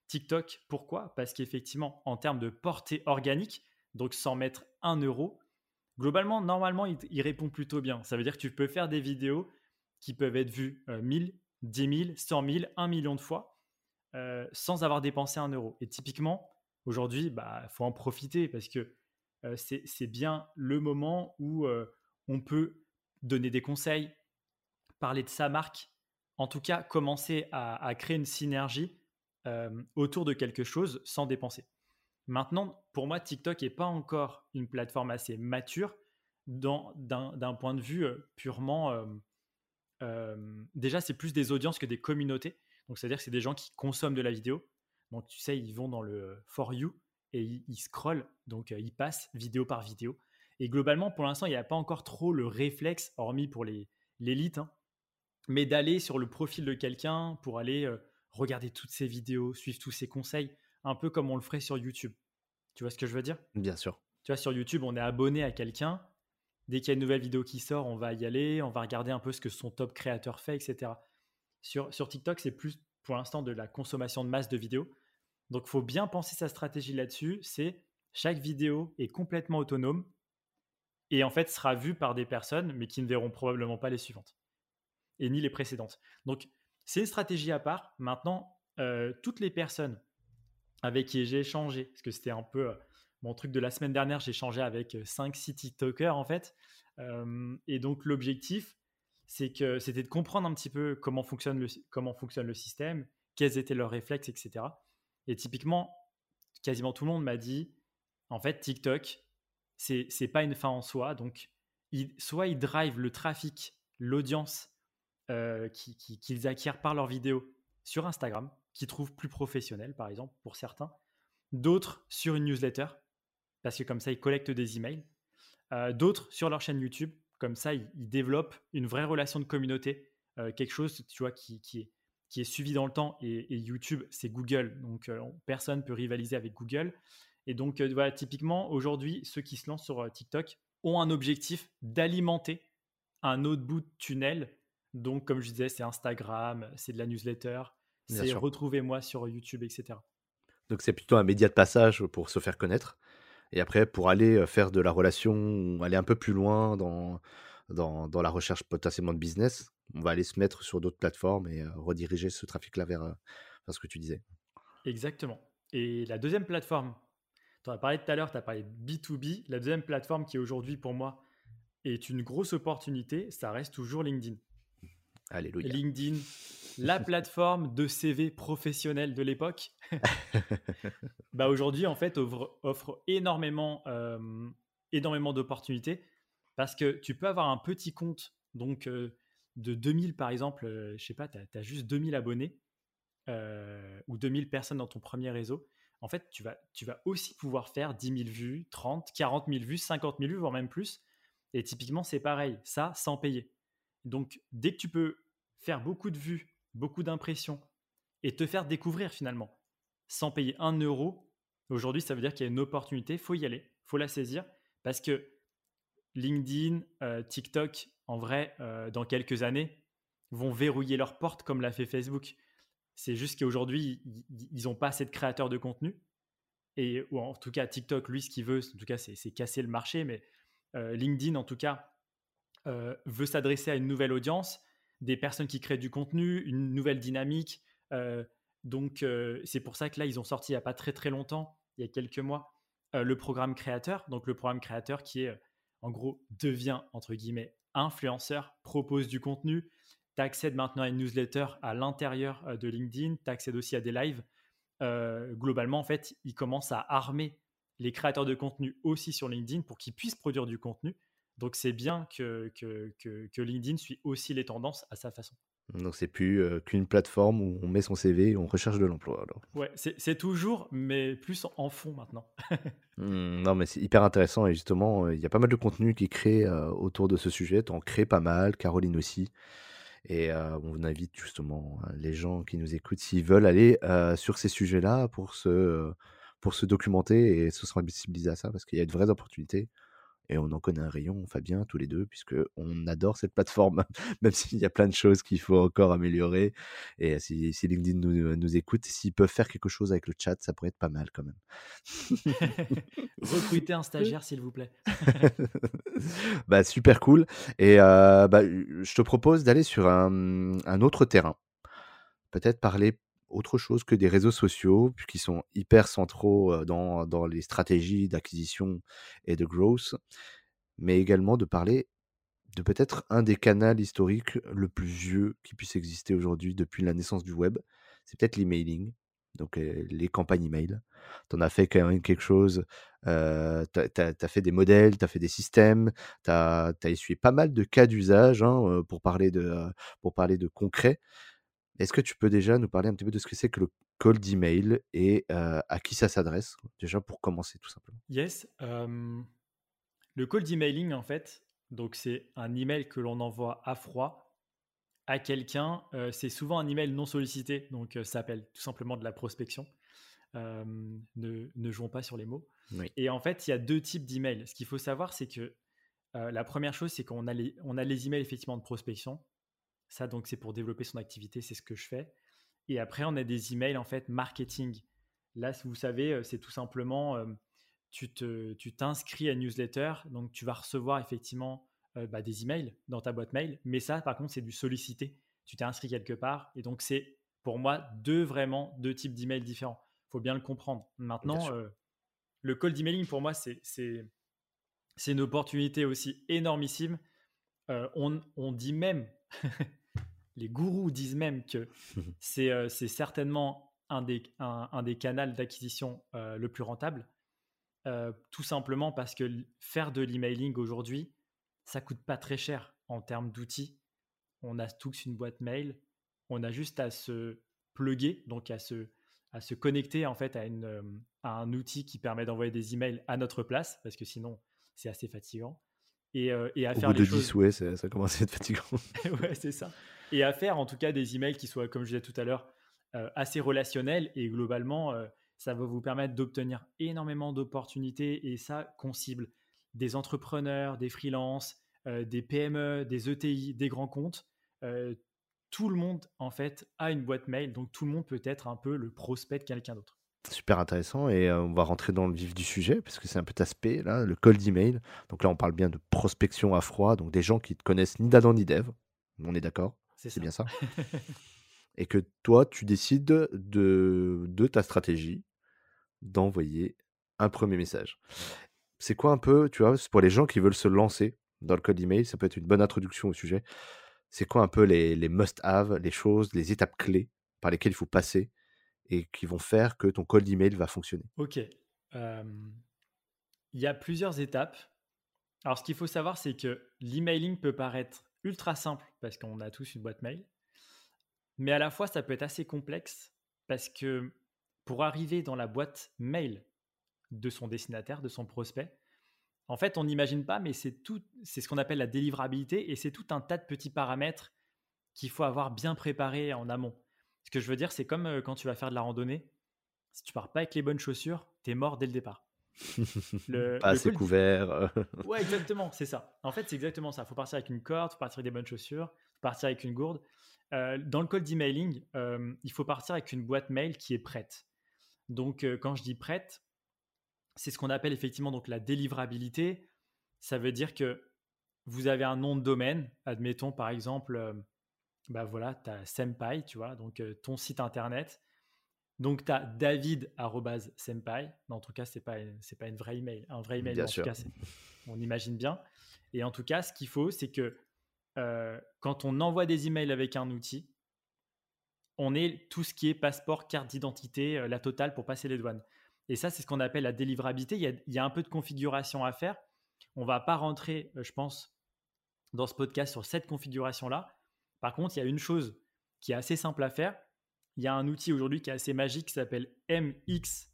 TikTok, pourquoi? Parce qu'effectivement, en termes de portée organique, donc sans mettre un euro, globalement, normalement, il, il répond plutôt bien. Ça veut dire que tu peux faire des vidéos qui peuvent être vus euh, mille, dix mille, cent mille, un million de fois euh, sans avoir dépensé un euro. Et typiquement, aujourd'hui, il bah, faut en profiter parce que euh, c'est, c'est bien le moment où euh, on peut donner des conseils, parler de sa marque, en tout cas commencer à, à créer une synergie euh, autour de quelque chose sans dépenser. Maintenant, pour moi, TikTok n'est pas encore une plateforme assez mature dans, d'un, d'un point de vue euh, purement... Euh, Euh, déjà, c'est plus des audiences que des communautés. Donc, c'est-à-dire que c'est des gens qui consomment de la vidéo. Donc, tu sais, ils vont dans le For You et ils, ils scrollent. Donc, euh, ils passent vidéo par vidéo. Et globalement, pour l'instant, il n'y a pas encore trop le réflexe, hormis pour les, l'élite, hein, mais d'aller sur le profil de quelqu'un pour aller euh, regarder toutes ses vidéos, suivre tous ses conseils, un peu comme on le ferait sur YouTube. Tu vois ce que je veux dire? Bien sûr. Tu vois, sur YouTube, on est abonné à quelqu'un. Dès qu'il y a une nouvelle vidéo qui sort, on va y aller, on va regarder un peu ce que son top créateur fait, et cetera. Sur, sur TikTok, c'est plus pour l'instant de la consommation de masse de vidéos. Donc, il faut bien penser sa stratégie là-dessus. C'est chaque vidéo est complètement autonome et en fait sera vue par des personnes, mais qui ne verront probablement pas les suivantes et ni les précédentes. Donc, c'est une stratégie à part. Maintenant, euh, toutes les personnes avec qui j'ai échangé, parce que c'était un peu... Euh, Mon truc de la semaine dernière, j'ai échangé avec cinq six TikTokers en fait. Euh, et donc, l'objectif, c'est que, c'était de comprendre un petit peu comment fonctionne, le, comment fonctionne le système, quels étaient leurs réflexes, et cetera. Et typiquement, quasiment tout le monde m'a dit, en fait, TikTok, c'est, c'est pas une fin en soi. Donc, il, soit ils drivent le trafic, l'audience euh, qui, qui, qu'ils acquièrent par leurs vidéos sur Instagram, qu'ils trouvent plus professionnel, par exemple, pour certains. D'autres sur une newsletter, parce que comme ça, ils collectent des emails. Euh, d'autres sur leur chaîne YouTube, comme ça, ils, ils développent une vraie relation de communauté, euh, quelque chose, tu vois, qui, qui, est, qui est suivi dans le temps. Et, et YouTube, c'est Google, donc euh, personne ne peut rivaliser avec Google. Et donc, euh, voilà, typiquement, aujourd'hui, ceux qui se lancent sur euh, TikTok ont un objectif d'alimenter un autre bout de tunnel. Donc, comme je disais, c'est Instagram, c'est de la newsletter, Bien c'est sûr. Retrouvez-moi sur YouTube, et cetera. Donc, c'est plutôt un média de passage pour se faire connaître. Et après, pour aller faire de la relation, aller un peu plus loin dans, dans, dans la recherche potentiellement de business, on va aller se mettre sur d'autres plateformes et rediriger ce trafic-là vers, vers ce que tu disais. Exactement. Et la deuxième plateforme, tu en as parlé tout à l'heure, tu as parlé de B deux B. La deuxième plateforme qui aujourd'hui pour moi est une grosse opportunité, ça reste toujours LinkedIn. Alléluia. LinkedIn, la plateforme de C V professionnel de l'époque, bah aujourd'hui en fait offre, offre énormément, euh, énormément d'opportunités parce que tu peux avoir un petit compte donc euh, de deux mille par exemple, euh, je sais pas, tu as juste deux mille abonnés euh, ou deux mille personnes dans ton premier réseau. En fait, tu vas, tu vas aussi pouvoir faire dix mille vues, trente, quarante mille vues, cinquante mille vues, voire même plus. Et typiquement, c'est pareil, ça sans payer. Donc, dès que tu peux faire beaucoup de vues, beaucoup d'impressions et te faire découvrir finalement, sans payer un euro, aujourd'hui, ça veut dire qu'il y a une opportunité, il faut y aller, il faut la saisir parce que LinkedIn, euh, TikTok, en vrai, euh, dans quelques années, vont verrouiller leurs portes comme l'a fait Facebook. C'est juste qu'aujourd'hui, ils n'ont pas assez de créateurs de contenu. Et ou en tout cas, TikTok, lui, ce qu'il veut, en tout cas, c'est, c'est casser le marché, mais euh, LinkedIn, en tout cas, Euh, veut s'adresser à une nouvelle audience, des personnes qui créent du contenu, une nouvelle dynamique. Euh, donc, euh, c'est pour ça que là, ils ont sorti il n'y a pas très, très longtemps, il y a quelques mois, euh, le programme créateur. Donc, le programme créateur qui est, en gros, devient, entre guillemets, influenceur, propose du contenu. Tu accèdes maintenant à une newsletter à l'intérieur euh, de LinkedIn. Tu accèdes aussi à des lives. Euh, globalement, en fait, ils commencent à armer les créateurs de contenu aussi sur LinkedIn pour qu'ils puissent produire du contenu. Donc, c'est bien que, que, que, que LinkedIn suit aussi les tendances à sa façon. Donc, c'est plus euh, qu'une plateforme où on met son C V et on recherche de l'emploi. Alors. Ouais, c'est, c'est toujours, mais plus en fond maintenant. mmh, non, mais c'est hyper intéressant. Et justement, il euh, y a pas mal de contenu qui est créé euh, autour de ce sujet. Tu en crées pas mal, Caroline aussi. Et euh, on invite justement les gens qui nous écoutent, s'ils veulent aller euh, sur ces sujets-là pour se, euh, pour se documenter et se sensibiliser à ça parce qu'il y a de vraies opportunités. Et on en connaît un rayon, Fabien, tous les deux, puisqu'on adore cette plateforme, même s'il y a plein de choses qu'il faut encore améliorer. Et si, si LinkedIn nous, nous écoute, s'ils peuvent faire quelque chose avec le chat, ça pourrait être pas mal quand même. Recruter un stagiaire, s'il vous plaît. bah, super cool. Et euh, bah, je te propose d'aller sur un, un autre terrain. Peut-être parler autre chose que des réseaux sociaux qui sont hyper centraux dans, dans les stratégies d'acquisition et de growth, mais également de parler de peut-être un des canaux historiques le plus vieux qui puisse exister aujourd'hui depuis la naissance du web, c'est peut-être l'emailing, donc les campagnes email. Tu en as fait quand même quelque chose, euh, tu as fait des modèles, tu as fait des systèmes, tu as essuyé pas mal de cas d'usage hein, pour parler de, pour parler de concret. Est-ce que tu peux déjà nous parler un petit peu de ce que c'est que le cold email et euh, à qui ça s'adresse, déjà pour commencer tout simplement? Yes, euh, le cold emailing en fait, donc c'est un email que l'on envoie à froid à quelqu'un. Euh, c'est souvent un email non sollicité, donc euh, ça s'appelle tout simplement de la prospection. Euh, ne, ne jouons pas sur les mots. Oui. Et en fait, il y a deux types d'emails. Ce qu'il faut savoir, c'est que euh, la première chose, c'est qu'on a les, on a les emails effectivement de prospection. Ça, donc, c'est pour développer son activité, c'est ce que je fais. Et après, on a des emails, en fait, marketing. Là, vous savez, c'est tout simplement, euh, tu, te, tu t'inscris à une newsletter, donc tu vas recevoir, effectivement, euh, bah, des emails dans ta boîte mail. Mais ça, par contre, c'est du sollicité. Tu t'es inscrit quelque part. Et donc, c'est, pour moi, deux vraiment, deux types d'emails différents. Il faut bien le comprendre. Maintenant, euh, le cold emailing, pour moi, c'est, c'est, c'est une opportunité aussi énormissime. Euh, on, on dit même... Les gourous disent même que c'est, euh, c'est certainement un des, un, un des canaux d'acquisition euh, le plus rentable, euh, tout simplement parce que l- faire de l'emailing aujourd'hui, ça coûte pas très cher en termes d'outils. On a tous une boîte mail, on a juste à se plugger, donc à se, à se connecter en fait à, une, euh, à un outil qui permet d'envoyer des emails à notre place, parce que sinon c'est assez fatigant. Et, euh, et à Au faire bout les de choses... dix, ouais, ça, ça commence à être fatigant. ouais, c'est ça. Et à faire en tout cas des emails qui soient, comme je disais tout à l'heure, euh, assez relationnels et globalement, euh, ça va vous permettre d'obtenir énormément d'opportunités et ça, qu'on cible des entrepreneurs, des freelances, euh, des P M E, des E T I, des grands comptes. Euh, tout le monde, en fait, a une boîte mail, donc tout le monde peut être un peu le prospect de quelqu'un d'autre. Super intéressant et euh, on va rentrer dans le vif du sujet parce que c'est un peu aspect là, le cold email. Donc là, on parle bien de prospection à froid, donc des gens qui te connaissent ni d'Adam ni d'Ève. On est d'accord, c'est, c'est bien ça. Et que toi, tu décides de, de ta stratégie d'envoyer un premier message. C'est quoi un peu, tu vois, pour les gens qui veulent se lancer dans le code email, ça peut être une bonne introduction au sujet. C'est quoi un peu les, les must-have, les choses, les étapes clés par lesquelles il faut passer et qui vont faire que ton cold email va fonctionner? Ok. Euh, y a plusieurs étapes. Alors, ce qu'il faut savoir, c'est que l'emailing peut paraître ultra simple parce qu'on a tous une boîte mail, mais à la fois, ça peut être assez complexe parce que pour arriver dans la boîte mail de son destinataire, de son prospect, en fait, on n'imagine pas, mais c'est tout, c'est ce qu'on appelle la délivrabilité et c'est tout un tas de petits paramètres qu'il faut avoir bien préparés en amont. Ce que je veux dire, c'est comme quand tu vas faire de la randonnée, si tu pars pas avec les bonnes chaussures, t'es mort dès le départ. Le, pas le assez cool, couvert. Ouais, exactement, c'est ça. En fait, c'est exactement ça. Faut partir avec une corde, faut partir avec des bonnes chaussures, faut partir avec une gourde. Euh, dans le cold emailing, euh, il faut partir avec une boîte mail qui est prête. Donc, euh, quand je dis prête, c'est ce qu'on appelle effectivement donc la délivrabilité. Ça veut dire que vous avez un nom de domaine. Admettons, par exemple, euh, bah voilà, tu as Senpai, tu vois, donc euh, ton site internet. Donc, tu as david arobase senpai. Mais en tout cas, ce n'est pas, c'est pas une vraie email. Un vrai email, bien en sûr. Tout cas, on imagine bien. Et en tout cas, ce qu'il faut, c'est que euh, quand on envoie des emails avec un outil, on est tout ce qui est passeport, carte d'identité, euh, la totale pour passer les douanes. Et ça, c'est ce qu'on appelle la délivrabilité. Il y a, il y a un peu de configuration à faire. On ne va pas rentrer, euh, je pense, dans ce podcast sur cette configuration-là. Par contre, il y a une chose qui est assez simple à faire. Il y a un outil aujourd'hui qui est assez magique qui s'appelle M X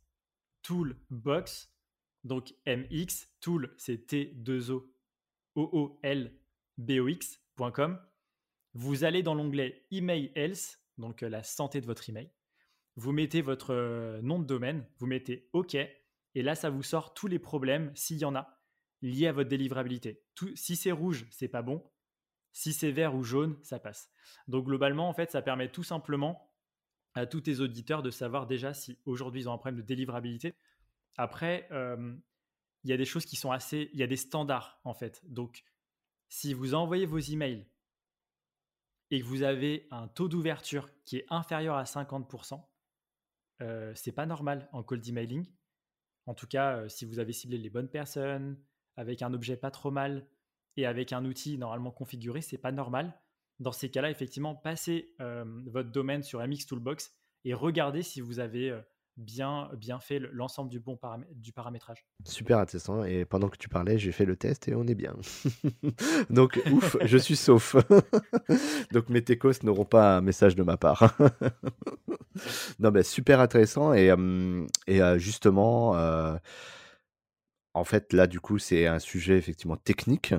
Toolbox. Donc, M X Tool, c'est T deux O O O L B O X point com. Vous allez dans l'onglet Email Health, donc la santé de votre email. Vous mettez votre nom de domaine, vous mettez OK. Et là, ça vous sort tous les problèmes, s'il y en a, liés à votre délivrabilité. Tout, si c'est rouge, c'est pas bon. Si c'est vert ou jaune, ça passe. Donc, globalement, en fait, ça permet tout simplement à tous tes auditeurs de savoir déjà si aujourd'hui, ils ont un problème de délivrabilité. Après, euh, il y a des choses qui sont assez... Il y a des standards, en fait. Donc, si vous envoyez vos emails et que vous avez un taux d'ouverture qui est inférieur à cinquante pour cent, euh, c'est pas normal en cold emailing. En tout cas, euh, si vous avez ciblé les bonnes personnes, avec un objet pas trop mal, et avec un outil normalement configuré, c'est pas normal. Dans ces cas-là, effectivement, passez euh, votre domaine sur M X Toolbox et regardez si vous avez euh, bien, bien fait l'ensemble du bon param- du paramétrage. Super intéressant. Et pendant que tu parlais, j'ai fait le test et on est bien. Donc, ouf, je suis sauf. Donc, mes techos n'auront pas un message de ma part. Non, mais super intéressant. Et, euh, et euh, justement... Euh, En fait, là, du coup, c'est un sujet effectivement technique,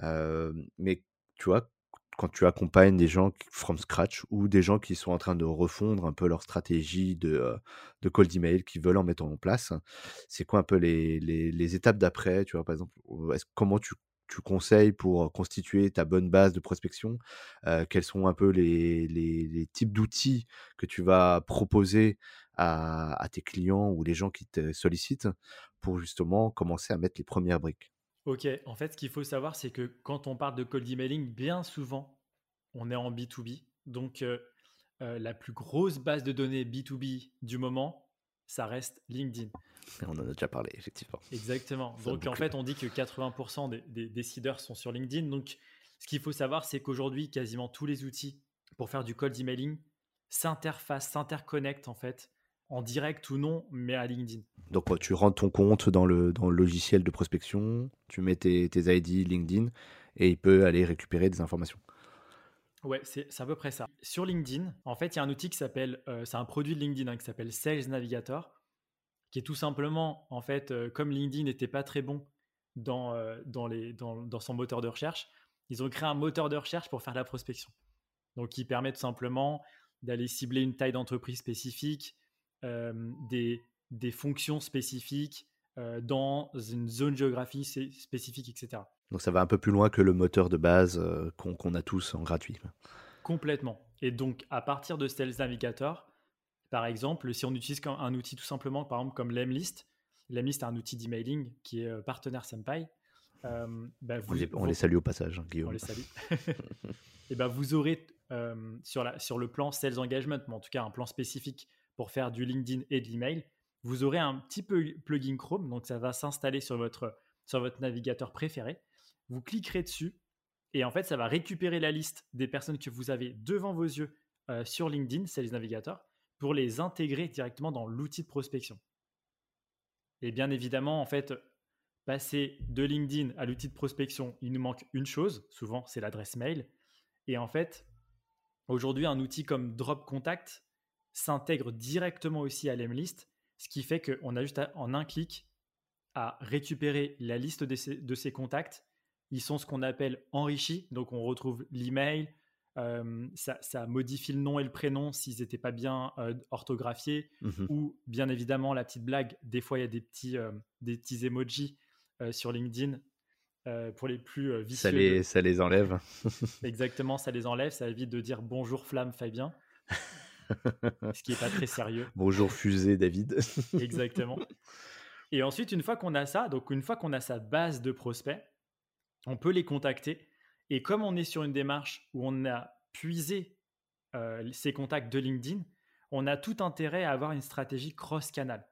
euh, mais tu vois, quand tu accompagnes des gens from scratch ou des gens qui sont en train de refondre un peu leur stratégie de, de cold email, qui veulent en mettre en place, c'est quoi un peu les, les, les étapes d'après, tu vois, par exemple, est-ce, comment tu, tu conseilles pour constituer ta bonne base de prospection, euh, quels sont un peu les, les, les types d'outils que tu vas proposer à, à tes clients ou les gens qui te sollicitent pour justement commencer à mettre les premières briques? Ok, en fait, ce qu'il faut savoir, c'est que quand on parle de cold emailing, bien souvent, on est en B deux B. Donc, euh, euh, la plus grosse base de données B deux B du moment, ça reste LinkedIn. On en a déjà parlé, effectivement. Exactement. Ça donc, en fait, on dit que quatre-vingts pour cent des, des décideurs sont sur LinkedIn. Donc, ce qu'il faut savoir, c'est qu'aujourd'hui, quasiment tous les outils pour faire du cold emailing s'interfacent, s'interconnectent, en fait, en direct ou non, mais à LinkedIn. Donc, tu rentres ton compte dans le, dans le logiciel de prospection, tu mets tes, tes I D LinkedIn et il peut aller récupérer des informations. Ouais, c'est, c'est à peu près ça. Sur LinkedIn, en fait, il y a un outil qui s'appelle, euh, c'est un produit de LinkedIn hein, qui s'appelle Sales Navigator, qui est tout simplement, en fait, euh, comme LinkedIn n'était pas très bon dans, euh, dans, les, dans, dans son moteur de recherche, ils ont créé un moteur de recherche pour faire de la prospection. Donc, il permet tout simplement d'aller cibler une taille d'entreprise spécifique, Euh, des, des fonctions spécifiques euh, dans une zone géographique spécifique, et cetera. Donc, ça va un peu plus loin que le moteur de base euh, qu'on, qu'on a tous en gratuit. Complètement. Et donc, à partir de Sales Navigator, par exemple, si on utilise un outil tout simplement, par exemple, comme Lemlist, Lemlist est un outil d'emailing qui est partenaire Senpai. Euh, bah vous, on les, on vous, les salue au passage, hein, Guillaume. On les salue. Et ben, vous aurez euh, sur, la, sur le plan Sales Engagement, mais en tout cas un plan spécifique pour faire du LinkedIn et de l'email, vous aurez un petit plugin Chrome, donc ça va s'installer sur votre, sur votre navigateur préféré. Vous cliquerez dessus et en fait, ça va récupérer la liste des personnes que vous avez devant vos yeux euh, sur LinkedIn, Sales Navigator, pour les intégrer directement dans l'outil de prospection. Et bien évidemment, en fait, passer de LinkedIn à l'outil de prospection, il nous manque une chose, souvent c'est l'adresse mail. Et en fait, aujourd'hui, un outil comme Drop Contact s'intègre directement aussi à Lemlist, ce qui fait qu'on a juste à, en un clic à récupérer la liste de ses, de ses contacts. Ils sont ce qu'on appelle enrichis, donc on retrouve l'email, euh, ça, ça modifie le nom et le prénom s'ils n'étaient pas bien euh, orthographiés, mmh. ou bien évidemment la petite blague, des fois il y a des petits, euh, des petits emojis euh, sur LinkedIn euh, pour les plus euh, vicieux. Ça les, de... ça les enlève. Exactement, ça les enlève, ça évite de dire bonjour Flamme Fabien. Ce qui n'est pas très sérieux. Bonjour fusée David. Exactement. Et ensuite, une fois qu'on a ça, donc une fois qu'on a sa base de prospects, on peut les contacter. Et comme on est sur une démarche où on a puisé euh, ces contacts de LinkedIn, on a tout intérêt à avoir une stratégie cross-canal.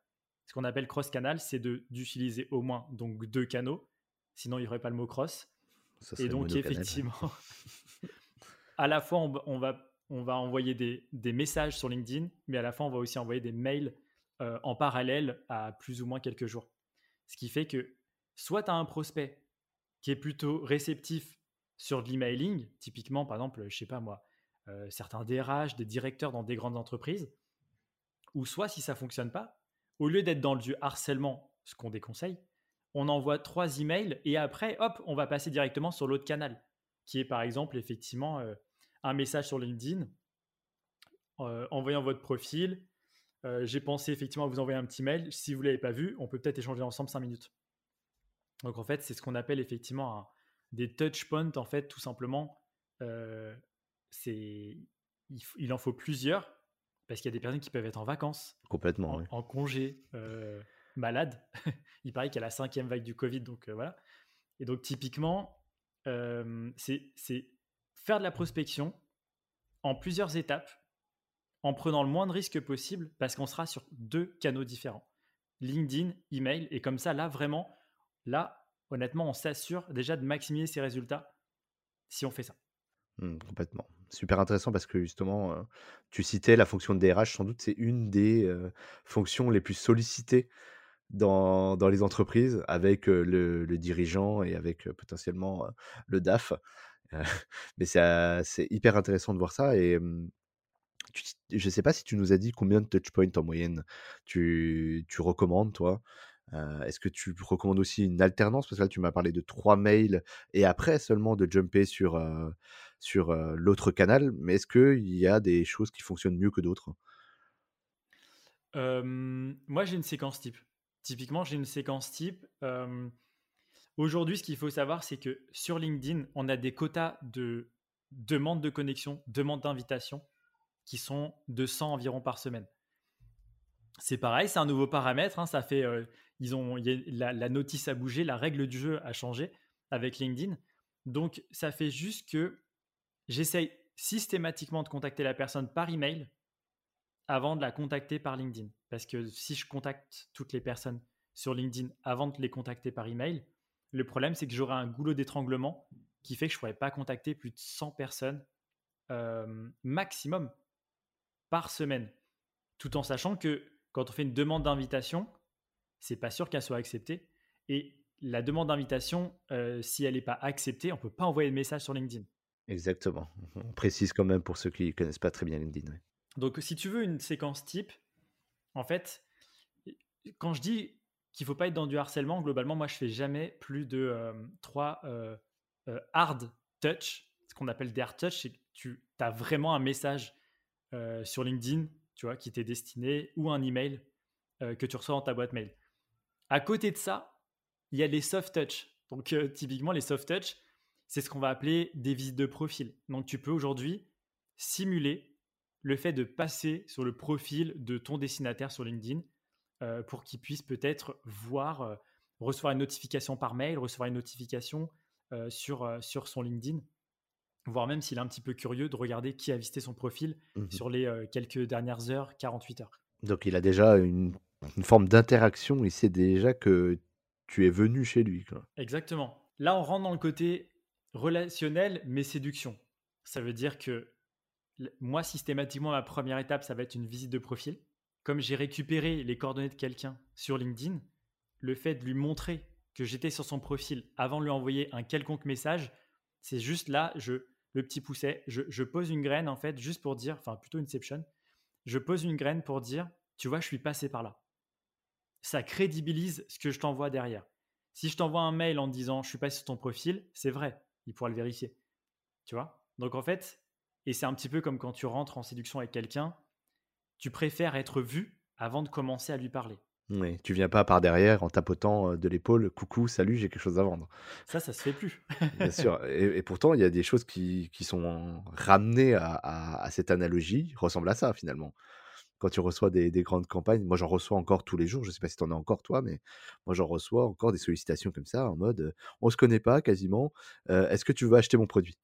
Ce qu'on appelle cross-canal, c'est de, d'utiliser au moins donc, deux canaux. Sinon, il n'y aurait pas le mot cross. Ça et donc, effectivement, à la fois, on, on va... on va envoyer des, des messages sur LinkedIn, mais à la fin, on va aussi envoyer des mails euh, en parallèle à plus ou moins quelques jours. Ce qui fait que soit tu as un prospect qui est plutôt réceptif sur de l'emailing, typiquement, par exemple, je ne sais pas moi, euh, certains D R H, des directeurs dans des grandes entreprises, ou soit, si ça ne fonctionne pas, au lieu d'être dans le du harcèlement, ce qu'on déconseille, on envoie trois emails et après, hop, on va passer directement sur l'autre canal, qui est par exemple, effectivement... Euh, un message sur LinkedIn euh, en voyant votre profil. Euh, j'ai pensé effectivement à vous envoyer un petit mail. Si vous ne l'avez pas vu, on peut peut-être échanger ensemble cinq minutes. Donc en fait, c'est ce qu'on appelle effectivement un, des touch points. En fait, tout simplement, euh, c'est, il, il en faut plusieurs parce qu'il y a des personnes qui peuvent être en vacances, complètement, en, oui. en congé, euh, malades. Il paraît qu'il y a la cinquième vague du Covid, donc euh, voilà. Et donc typiquement, euh, c'est... c'est faire de la prospection en plusieurs étapes, en prenant le moins de risques possible, parce qu'on sera sur deux canaux différents. LinkedIn, email, et comme ça, là, vraiment, là, honnêtement, on s'assure déjà de maximiser ses résultats si on fait ça. Mmh, complètement. Super intéressant parce que justement, euh, tu citais la fonction de D R H, sans doute, c'est une des euh, fonctions les plus sollicitées dans, dans les entreprises avec euh, le, le dirigeant et avec euh, potentiellement euh, le D A F. Euh, mais ça, c'est hyper intéressant de voir ça et tu, je sais pas si tu nous as dit combien de touchpoints en moyenne tu, tu recommandes toi euh, est-ce que tu recommandes aussi une alternance parce que là tu m'as parlé de trois mails et après seulement de jumper sur, euh, sur euh, l'autre canal, mais est-ce qu'il y a des choses qui fonctionnent mieux que d'autres? euh, moi j'ai une séquence type typiquement j'ai une séquence type euh... Aujourd'hui, ce qu'il faut savoir, c'est que sur LinkedIn, on a des quotas de demandes de connexion, demandes d'invitation, qui sont de cent environ par semaine. C'est pareil, c'est un nouveau paramètre. Hein, ça fait, euh, ils ont, y a, la, la notice a bougé, la règle du jeu a changé avec LinkedIn. Donc, ça fait juste que j'essaye systématiquement de contacter la personne par email avant de la contacter par LinkedIn. Parce que si je contacte toutes les personnes sur LinkedIn avant de les contacter par email, le problème, c'est que j'aurai un goulot d'étranglement qui fait que je ne pourrai pas contacter plus de cent personnes euh, maximum par semaine. Tout en sachant que quand on fait une demande d'invitation, ce n'est pas sûr qu'elle soit acceptée. Et la demande d'invitation, euh, si elle n'est pas acceptée, on ne peut pas envoyer de message sur LinkedIn. Exactement. On précise quand même pour ceux qui ne connaissent pas très bien LinkedIn. Oui. Donc, si tu veux une séquence type, en fait, quand je dis... qu'il ne faut pas être dans du harcèlement. Globalement, moi, je ne fais jamais plus de euh, trois euh, euh, hard touch. Ce qu'on appelle des hard touch, c'est que tu as vraiment un message euh, sur LinkedIn, tu vois, qui t'est destiné, ou un email euh, que tu reçois dans ta boîte mail. À côté de ça, il y a les soft touch. Donc, euh, typiquement, les soft touch, c'est ce qu'on va appeler des visites de profil. Donc, tu peux aujourd'hui simuler le fait de passer sur le profil de ton destinataire sur LinkedIn Euh, pour qu'ils puissent peut-être voir, euh, recevoir une notification par mail, recevoir une notification euh, sur, euh, sur son LinkedIn, voire même s'il est un petit peu curieux de regarder qui a visité son profil mmh. sur les euh, quelques dernières heures, quarante-huit heures. Donc, il a déjà une une forme d'interaction, il sait déjà que tu es venu chez lui, quoi. Exactement. Là, on rentre dans le côté relationnel, mais séduction. Ça veut dire que moi, systématiquement, ma première étape, ça va être une visite de profil. Comme j'ai récupéré les coordonnées de quelqu'un sur LinkedIn, le fait de lui montrer que j'étais sur son profil avant de lui envoyer un quelconque message, c'est juste là, je, le petit pousset, je, je pose une graine en fait, juste pour dire, enfin plutôt inception, je pose une graine pour dire, tu vois, je suis passé par là. Ça crédibilise ce que je t'envoie derrière. Si je t'envoie un mail en disant, je suis passé sur ton profil, c'est vrai, il pourra le vérifier. Tu vois ? Donc en fait, et c'est un petit peu comme quand tu rentres en séduction avec quelqu'un, tu préfères être vu avant de commencer à lui parler. Oui, tu viens pas par derrière en tapotant de l'épaule, coucou, salut, j'ai quelque chose à vendre. Ça, ça se fait plus. Bien sûr. Et, et pourtant, il y a des choses qui, qui sont ramenées à, à, à cette analogie, ressemble à ça finalement. Quand tu reçois des, des grandes campagnes, moi j'en reçois encore tous les jours, je sais pas si t'en as encore toi, mais moi j'en reçois encore des sollicitations comme ça, en mode, euh, on se connaît pas quasiment, euh, est-ce que tu veux acheter mon produit ?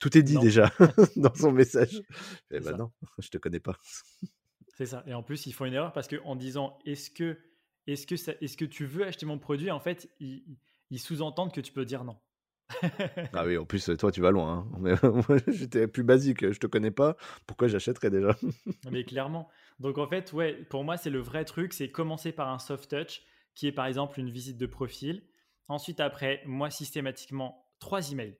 Tout est dit déjà dans son message. Eh ben non, je te connais pas. C'est ça. Et en plus, ils font une erreur parce qu'en disant est-ce que, est-ce, que ça, est-ce que tu veux acheter mon produit ? En fait, ils, ils sous-entendent que tu peux dire non. Ah oui, en plus, toi, tu vas loin. Hein. Mais, moi, j'étais plus basique. Je te connais pas. Pourquoi j'achèterais déjà ? Mais clairement. Donc, en fait, ouais, pour moi, c'est le vrai truc. C'est commencer par un soft touch qui est, par exemple, une visite de profil. Ensuite, après, moi, systématiquement, trois emails.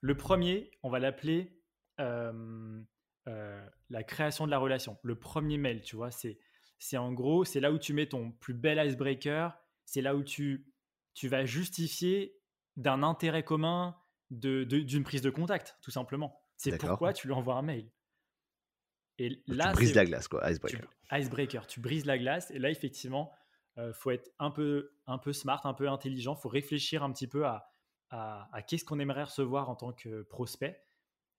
Le premier, on va l'appeler... Euh, Euh, la création de la relation, le premier mail, tu vois, c'est, c'est en gros, c'est là où tu mets ton plus bel icebreaker, c'est là où tu, tu vas justifier d'un intérêt commun, de, de, d'une prise de contact, tout simplement. C'est D'accord. pourquoi tu lui envoies un mail. Et là, tu brises la glace, quoi, icebreaker. Tu, icebreaker, tu brises la glace, et là, effectivement, euh, faut être un peu, un peu smart, un peu intelligent, faut réfléchir un petit peu à, à, à qu'est-ce qu'on aimerait recevoir en tant que prospect.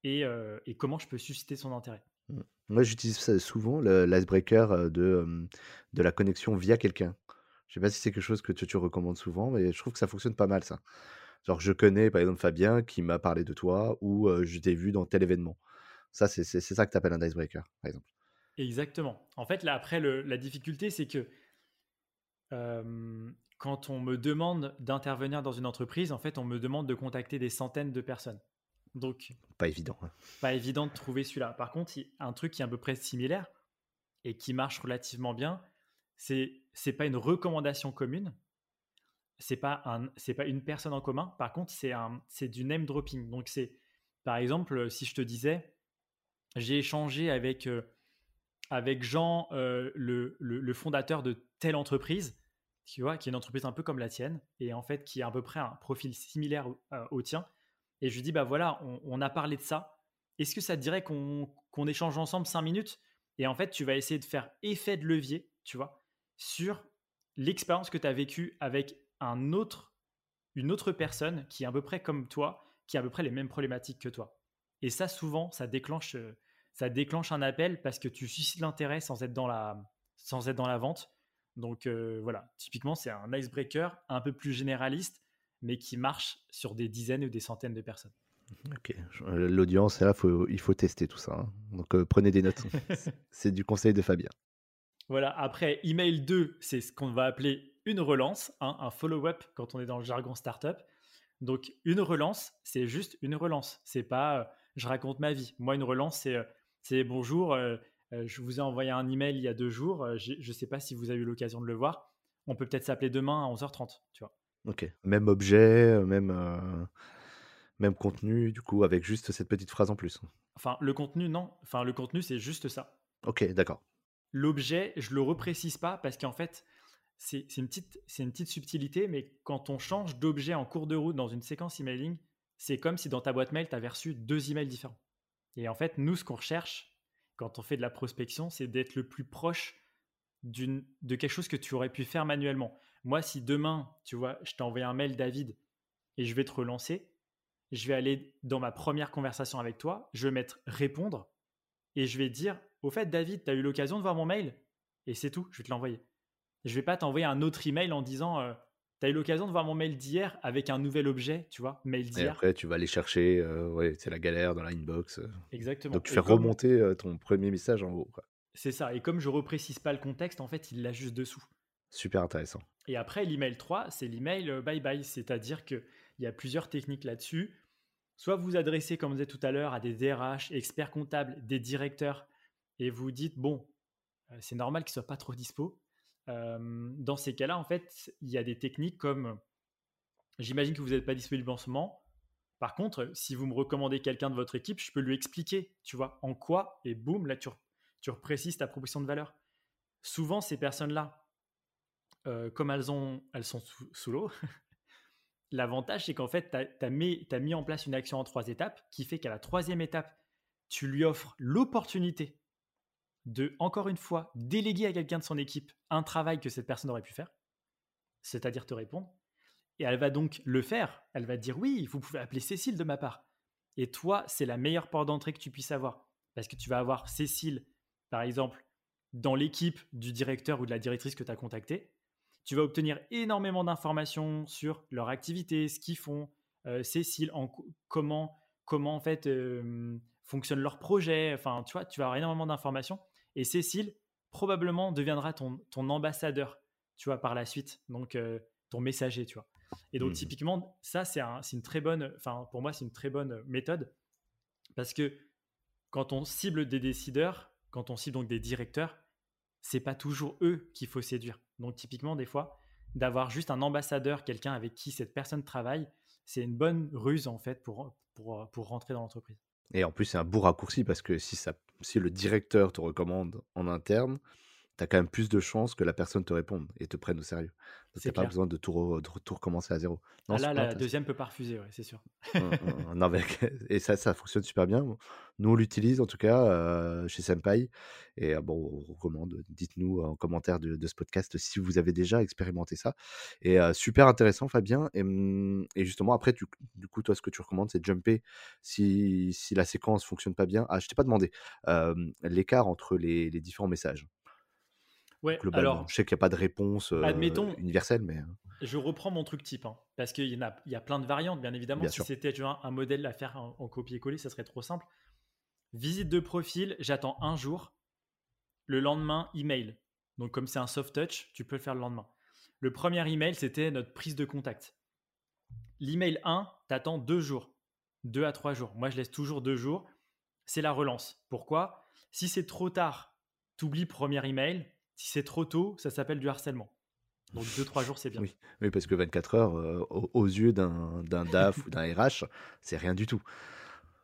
Et, euh, et comment je peux susciter son intérêt. Moi, j'utilise ça souvent, le, l'icebreaker de, de la connexion via quelqu'un. Je ne sais pas si c'est quelque chose que tu, tu recommandes souvent, mais je trouve que ça fonctionne pas mal, ça. Genre, je connais, par exemple, Fabien qui m'a parlé de toi ou euh, je t'ai vu dans tel événement. Ça, c'est, c'est, c'est ça que tu appelles un icebreaker, par exemple. Exactement. En fait, là, après, le, la difficulté, c'est que euh, quand on me demande d'intervenir dans une entreprise, en fait, on me demande de contacter des centaines de personnes. Donc, pas évident. Hein. Pas évident de trouver celui-là. Par contre, un truc qui est à peu près similaire et qui marche relativement bien, c'est c'est pas une recommandation commune, c'est pas un c'est pas une personne en commun. Par contre, c'est un c'est du name dropping. Donc c'est par exemple si je te disais j'ai échangé avec euh, avec Jean euh, le, le le fondateur de telle entreprise, tu vois, qui est une entreprise un peu comme la tienne et en fait qui a à peu près un profil similaire au, euh, au tien. Et je lui dis, bah voilà, on, on a parlé de ça. Est-ce que ça te dirait qu'on, qu'on échange ensemble cinq minutes ? Et en fait, tu vas essayer de faire effet de levier, tu vois, sur l'expérience que tu as vécue avec un autre, une autre personne qui est à peu près comme toi, qui a à peu près les mêmes problématiques que toi. Et ça, souvent, ça déclenche, ça déclenche un appel parce que tu suscites l'intérêt sans être dans la, sans être dans la vente. Donc euh, voilà, typiquement, c'est un icebreaker un peu plus généraliste, mais qui marche sur des dizaines ou des centaines de personnes. Ok, l'audience, là, faut, il faut tester tout ça. Hein. Donc, euh, prenez des notes. C'est du conseil de Fabien. Voilà, après, email deux, c'est ce qu'on va appeler une relance, hein, un follow-up quand on est dans le jargon startup. Donc, une relance, c'est juste une relance. C'est pas euh, je raconte ma vie. Moi, une relance, c'est, euh, c'est bonjour, euh, euh, je vous ai envoyé un email il y a deux jours. Euh, je ne sais pas si vous avez eu l'occasion de le voir. On peut peut-être s'appeler demain à onze heures trente, tu vois. Ok, même objet, même, euh, même contenu, du coup, avec juste cette petite phrase en plus. Enfin, le contenu, non. Enfin, le contenu, c'est juste ça. Ok, d'accord. L'objet, je le reprécise pas parce qu'en fait, c'est, c'est, une petite, c'est une petite subtilité, mais quand on change d'objet en cours de route dans une séquence emailing, c'est comme si dans ta boîte mail, tu avais reçu deux emails différents. Et en fait, nous, ce qu'on recherche quand on fait de la prospection, c'est d'être le plus proche d'une, de quelque chose que tu aurais pu faire manuellement. Moi, si demain, tu vois, je t'ai envoyé un mail, David, et je vais te relancer, je vais aller dans ma première conversation avec toi, je vais mettre « répondre » et je vais dire « au fait, David, tu as eu l'occasion de voir mon mail ?» et c'est tout, je vais te l'envoyer. Je ne vais pas t'envoyer un autre email en disant euh, « tu as eu l'occasion de voir mon mail d'hier » avec un nouvel objet, tu vois, mail d'hier. Et après, tu vas aller chercher, euh, ouais, c'est la galère dans la inbox. Euh. Exactement. Donc, tu et fais comme... remonter euh, ton premier message en haut, quoi. C'est ça. Et comme je ne reprécise pas le contexte, en fait, il l'a juste dessous. Super intéressant. Et après, l'email trois, c'est l'email bye-bye. C'est-à-dire qu'il y a plusieurs techniques là-dessus. Soit vous vous adressez, comme je disais tout à l'heure, à des D R H, experts comptables, des directeurs, et vous dites, bon, c'est normal qu'ils ne soient pas trop dispo. Euh, dans ces cas-là, en fait, il y a des techniques comme, j'imagine que vous n'êtes pas disponible en ce moment. Par contre, si vous me recommandez quelqu'un de votre équipe, je peux lui expliquer, tu vois, en quoi, et boum, là, tu, re- tu reprécises ta proposition de valeur. Souvent, ces personnes-là, euh, comme elles, ont, elles sont sous, sous l'eau, l'avantage, c'est qu'en fait, tu as mis, mis en place une action en trois étapes qui fait qu'à la troisième étape, tu lui offres l'opportunité de, encore une fois, déléguer à quelqu'un de son équipe un travail que cette personne aurait pu faire, c'est-à-dire te répondre. Et elle va donc le faire. Elle va dire, oui, vous pouvez appeler Cécile de ma part. Et toi, c'est la meilleure porte d'entrée que tu puisses avoir. Parce que tu vas avoir Cécile, par exemple, dans l'équipe du directeur ou de la directrice que tu as contactée. Tu vas obtenir énormément d'informations sur leur activité, ce qu'ils font, euh, Cécile, en, comment, comment en fait euh, fonctionne leur projet. Enfin, tu vois, tu vas avoir énormément d'informations. Et Cécile, probablement, deviendra ton, ton ambassadeur, tu vois, par la suite. Donc, euh, ton messager, tu vois. Et donc, mmh. typiquement, ça, c'est, un, c'est une très bonne, enfin, pour moi, c'est une très bonne méthode parce que quand on cible des décideurs, quand on cible donc des directeurs, c'est pas toujours eux qu'il faut séduire. Donc, typiquement, des fois, d'avoir juste un ambassadeur, quelqu'un avec qui cette personne travaille, c'est une bonne ruse, en fait, pour, pour, pour rentrer dans l'entreprise. Et en plus, c'est un beau raccourci parce que si, ça, si le directeur te recommande en interne, tu as quand même plus de chances que la personne te réponde et te prenne au sérieux. Donc, tu n'as pas besoin de tout, re, de tout recommencer à zéro. Non, ah là, la deuxième peut pas refuser, ouais, c'est sûr. non, mais, et ça, ça fonctionne super bien. Nous, on l'utilise en tout cas euh, chez Senpai. Et euh, bon, on recommande. Dites-nous en commentaire de, de ce podcast si vous avez déjà expérimenté ça. Et euh, super intéressant, Fabien. Et, et justement, après, tu, du coup, toi, ce que tu recommandes, c'est de jumper si, si la séquence ne fonctionne pas bien. Ah, je ne t'ai pas demandé euh, l'écart entre les, les différents messages. Ouais, alors, je sais qu'il n'y a pas de réponse euh, universelle, mais je reprends mon truc type, hein, parce qu'il y en a, il y a plein de variantes, bien évidemment. Bien si sûr. C'était tu vois, un modèle à faire en, en copier-coller, ça serait trop simple. Visite de profil, j'attends un jour. Le lendemain, email. Donc, comme c'est un soft touch, tu peux le faire le lendemain. Le premier email, c'était notre prise de contact. L'email un, t'attends deux jours, deux à trois jours. Moi, je laisse toujours deux jours. C'est la relance. Pourquoi ? Si c'est trop tard, t'oublies premier email. Si c'est trop tôt, ça s'appelle du harcèlement. Donc, deux trois jours, c'est bien. Oui, oui parce que vingt-quatre heures, euh, aux yeux d'un, d'un D A F ou d'un R H, c'est rien du tout.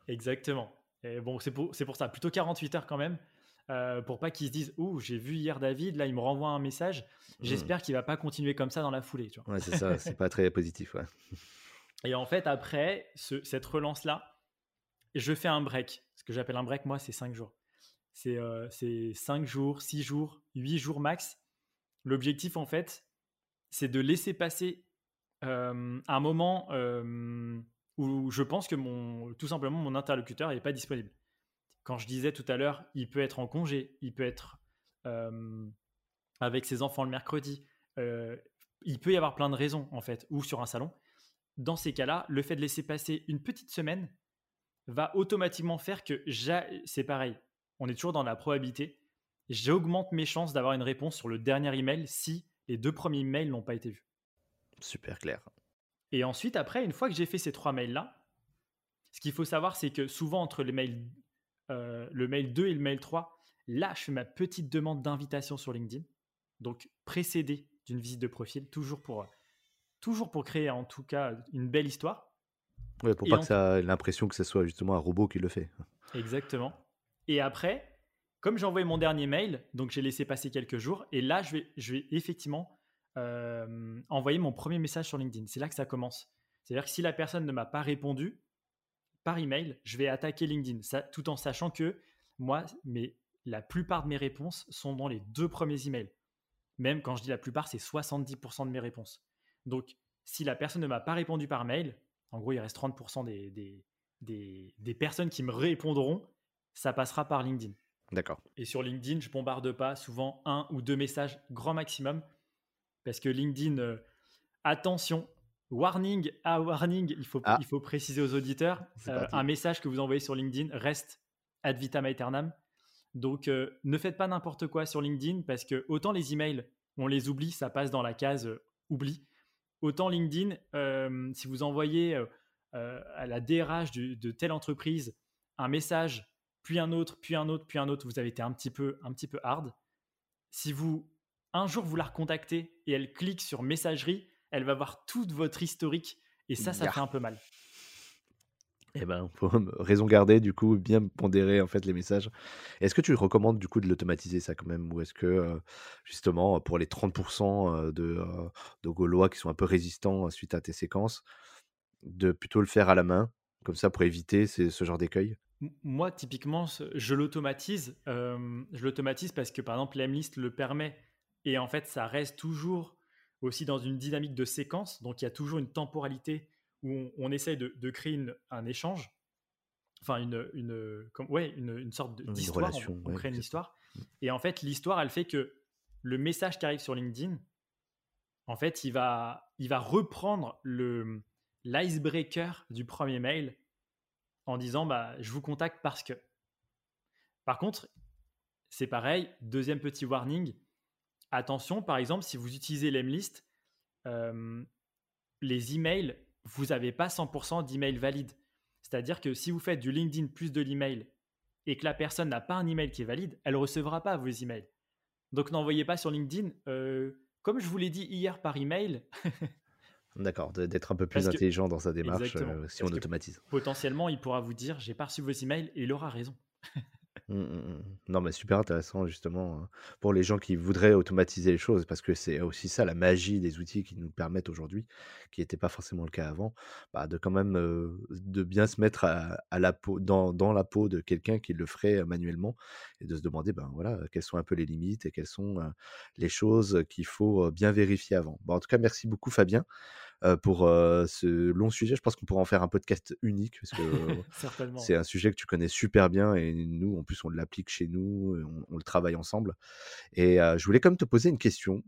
Exactement. Et bon, c'est pour, c'est pour ça. Plutôt quarante-huit heures quand même, euh, pour pas qu'ils se disent « Ouh, j'ai vu hier David, là, il me renvoie un message. J'espère mmh. qu'il va pas continuer comme ça dans la foulée. » Ouais, c'est ça. C'est pas très positif, ouais. Et en fait, après ce, cette relance-là, je fais un break. Ce que j'appelle un break, moi, c'est cinq jours. C'est, euh, c'est cinq jours, six jours, huit jours max. L'objectif, en fait, c'est de laisser passer euh, un moment euh, où je pense que mon, tout simplement mon interlocuteur n'est pas disponible. Quand je disais tout à l'heure, il peut être en congé, il peut être euh, avec ses enfants le mercredi. Euh, il peut y avoir plein de raisons, en fait, ou sur un salon. Dans ces cas-là, le fait de laisser passer une petite semaine va automatiquement faire que j'a... c'est pareil. On est toujours dans la probabilité. J'augmente mes chances d'avoir une réponse sur le dernier email si les deux premiers emails n'ont pas été vus. Super clair. Et ensuite, après, une fois que j'ai fait ces trois mails-là, ce qu'il faut savoir, c'est que souvent, entre les mails, euh, le mail deux et le mail trois, là, je fais ma petite demande d'invitation sur LinkedIn, donc précédée d'une visite de profil, toujours pour, toujours pour créer, en tout cas, une belle histoire. Ouais, pour et pas en... que ça ait l'impression que ce soit justement un robot qui le fait. Exactement. Et après, comme j'ai envoyé mon dernier mail, donc j'ai laissé passer quelques jours, et là, je vais, je vais effectivement euh, envoyer mon premier message sur LinkedIn. C'est là que ça commence. C'est-à-dire que si la personne ne m'a pas répondu par email, je vais attaquer LinkedIn, ça, tout en sachant que moi, mes, la plupart de mes réponses sont dans les deux premiers emails. Même quand je dis la plupart, c'est soixante-dix pour cent de mes réponses. Donc, si la personne ne m'a pas répondu par mail, en gros, il reste trente pour cent des, des, des, des personnes qui me répondront. Ça passera par LinkedIn. D'accord. Et sur LinkedIn, je ne bombarde pas souvent un ou deux messages grand maximum parce que LinkedIn, euh, attention, warning, ah warning, il faut, ah. il faut préciser aux auditeurs, euh, un message que vous envoyez sur LinkedIn reste ad vitam aeternam. Donc, euh, ne faites pas n'importe quoi sur LinkedIn, parce que autant les emails, on les oublie, ça passe dans la case euh, oubli. Autant LinkedIn, euh, si vous envoyez euh, euh, à la D R H du, de telle entreprise un message, puis un autre, puis un autre, puis un autre, vous avez été un petit peu, un petit peu hard. Si vous, un jour, vous la recontactez et elle clique sur messagerie, elle va voir toute votre historique et ça, ça yeah. fait un peu mal. Eh ben, faut raison garder, du coup, bien pondérer en fait les messages. Est-ce que tu recommandes du coup de l'automatiser ça quand même, ou est-ce que euh, justement pour les trente pour cent de, euh, de Gaulois qui sont un peu résistants suite à tes séquences, de plutôt le faire à la main, comme ça pour éviter ces, ce genre d'écueil? Moi, typiquement, je l'automatise. Euh, je l'automatise parce que par exemple, Lemlist le permet et en fait, ça reste toujours aussi dans une dynamique de séquence, donc il y a toujours une temporalité où on, on essaye de, de créer une, un échange, enfin une, une, comme, ouais, une, une sorte de, d'histoire, une relation, on, on ouais, crée une histoire. Et en fait, l'histoire, elle fait que le message qui arrive sur LinkedIn, en fait, il va, il va reprendre le, l'icebreaker du premier mail en disant bah, « je vous contacte parce que… ». Par contre, c'est pareil, deuxième petit warning, attention, par exemple, si vous utilisez Lemlist, euh, les emails, vous n'avez pas cent pour cent d'emails valides. C'est-à-dire que si vous faites du LinkedIn plus de l'email et que la personne n'a pas un email qui est valide, elle ne recevra pas vos emails. Donc, n'envoyez pas sur LinkedIn. Euh, comme je vous l'ai dit hier par email. D'accord, d'être un peu plus parce intelligent que, dans sa démarche euh, si on automatise. Potentiellement, il pourra vous dire « j'ai pas reçu vos emails » et il aura raison. Non mais super intéressant justement pour les gens qui voudraient automatiser les choses, parce que c'est aussi ça la magie des outils qui nous permettent aujourd'hui, qui n'était pas forcément le cas avant, bah de quand même euh, de bien se mettre à, à la peau, dans, dans la peau de quelqu'un qui le ferait manuellement et de se demander ben voilà quelles sont un peu les limites et quelles sont euh, les choses qu'il faut bien vérifier avant. Bon, en tout cas merci beaucoup Fabien euh, pour euh, ce long sujet. Je pense qu'on pourra en faire un podcast unique parce que euh, c'est un sujet que tu connais super bien et nous en plus on l'applique chez nous, on, on le travaille ensemble. Et euh, je voulais quand même te poser une question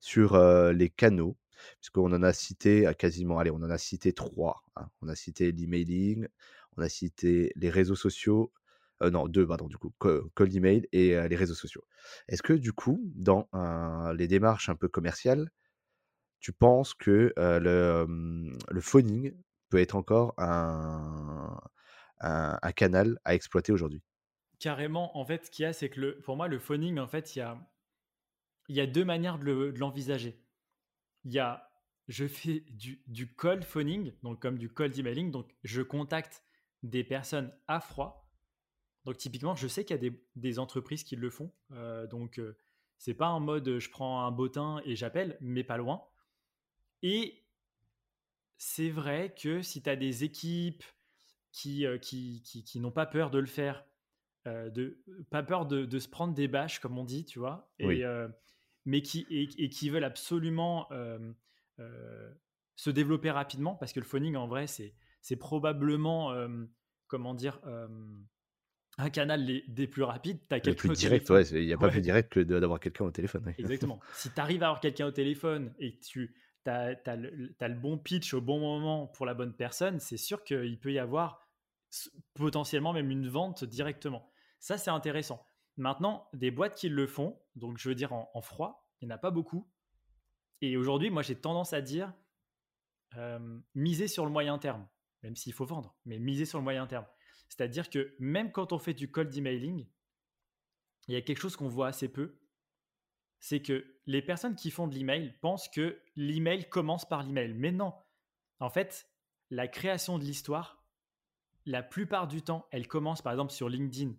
sur euh, les canaux, puisqu'on en a cité quasiment, allez, on en a cité trois. Hein. On a cité l'emailing, on a cité les réseaux sociaux, euh, non, deux, pardon, du coup, cold email et euh, les réseaux sociaux. Est-ce que, du coup, dans euh, les démarches un peu commerciales, tu penses que euh, le, le phoning peut être encore un, un, un canal à exploiter aujourd'hui? Carrément, en fait, ce qu'il y a, c'est que le, pour moi, le phoning, en fait, il y a, il y a deux manières de, le, de l'envisager. Il y a, je fais du, du cold phoning, donc comme du cold emailing, donc je contacte des personnes à froid. Donc typiquement, je sais qu'il y a des, des entreprises qui le font. Euh, donc, euh, c'est pas en mode, je prends un bottin et j'appelle, mais pas loin. Et c'est vrai que si tu as des équipes qui, euh, qui, qui, qui n'ont pas peur de le faire, Euh, de pas peur de, de se prendre des bâches comme on dit tu vois et, oui. euh, mais qui et, et qui veulent absolument euh, euh, se développer rapidement, parce que le phoning en vrai c'est c'est probablement euh, comment dire euh, un canal les, des plus rapides. T'as quelqu'un plus direct, ouais, il y a pas ouais. plus direct que d'avoir quelqu'un au téléphone. Ouais. Exactement. Si t'arrives à avoir quelqu'un au téléphone et que tu t'as t'as le, t'as le bon pitch au bon moment pour la bonne personne, c'est sûr qu'il peut y avoir potentiellement même une vente directement. Ça, c'est intéressant. Maintenant, des boîtes qui le font, donc je veux dire en, en froid, il n'y en a pas beaucoup. Et aujourd'hui, moi, j'ai tendance à dire euh, miser sur le moyen terme, même s'il faut vendre, mais miser sur le moyen terme. C'est-à-dire que même quand on fait du cold emailing, il y a quelque chose qu'on voit assez peu, c'est que les personnes qui font de l'email pensent que l'email commence par l'email. Mais non, en fait, la création de l'histoire, la plupart du temps, elle commence par exemple sur LinkedIn.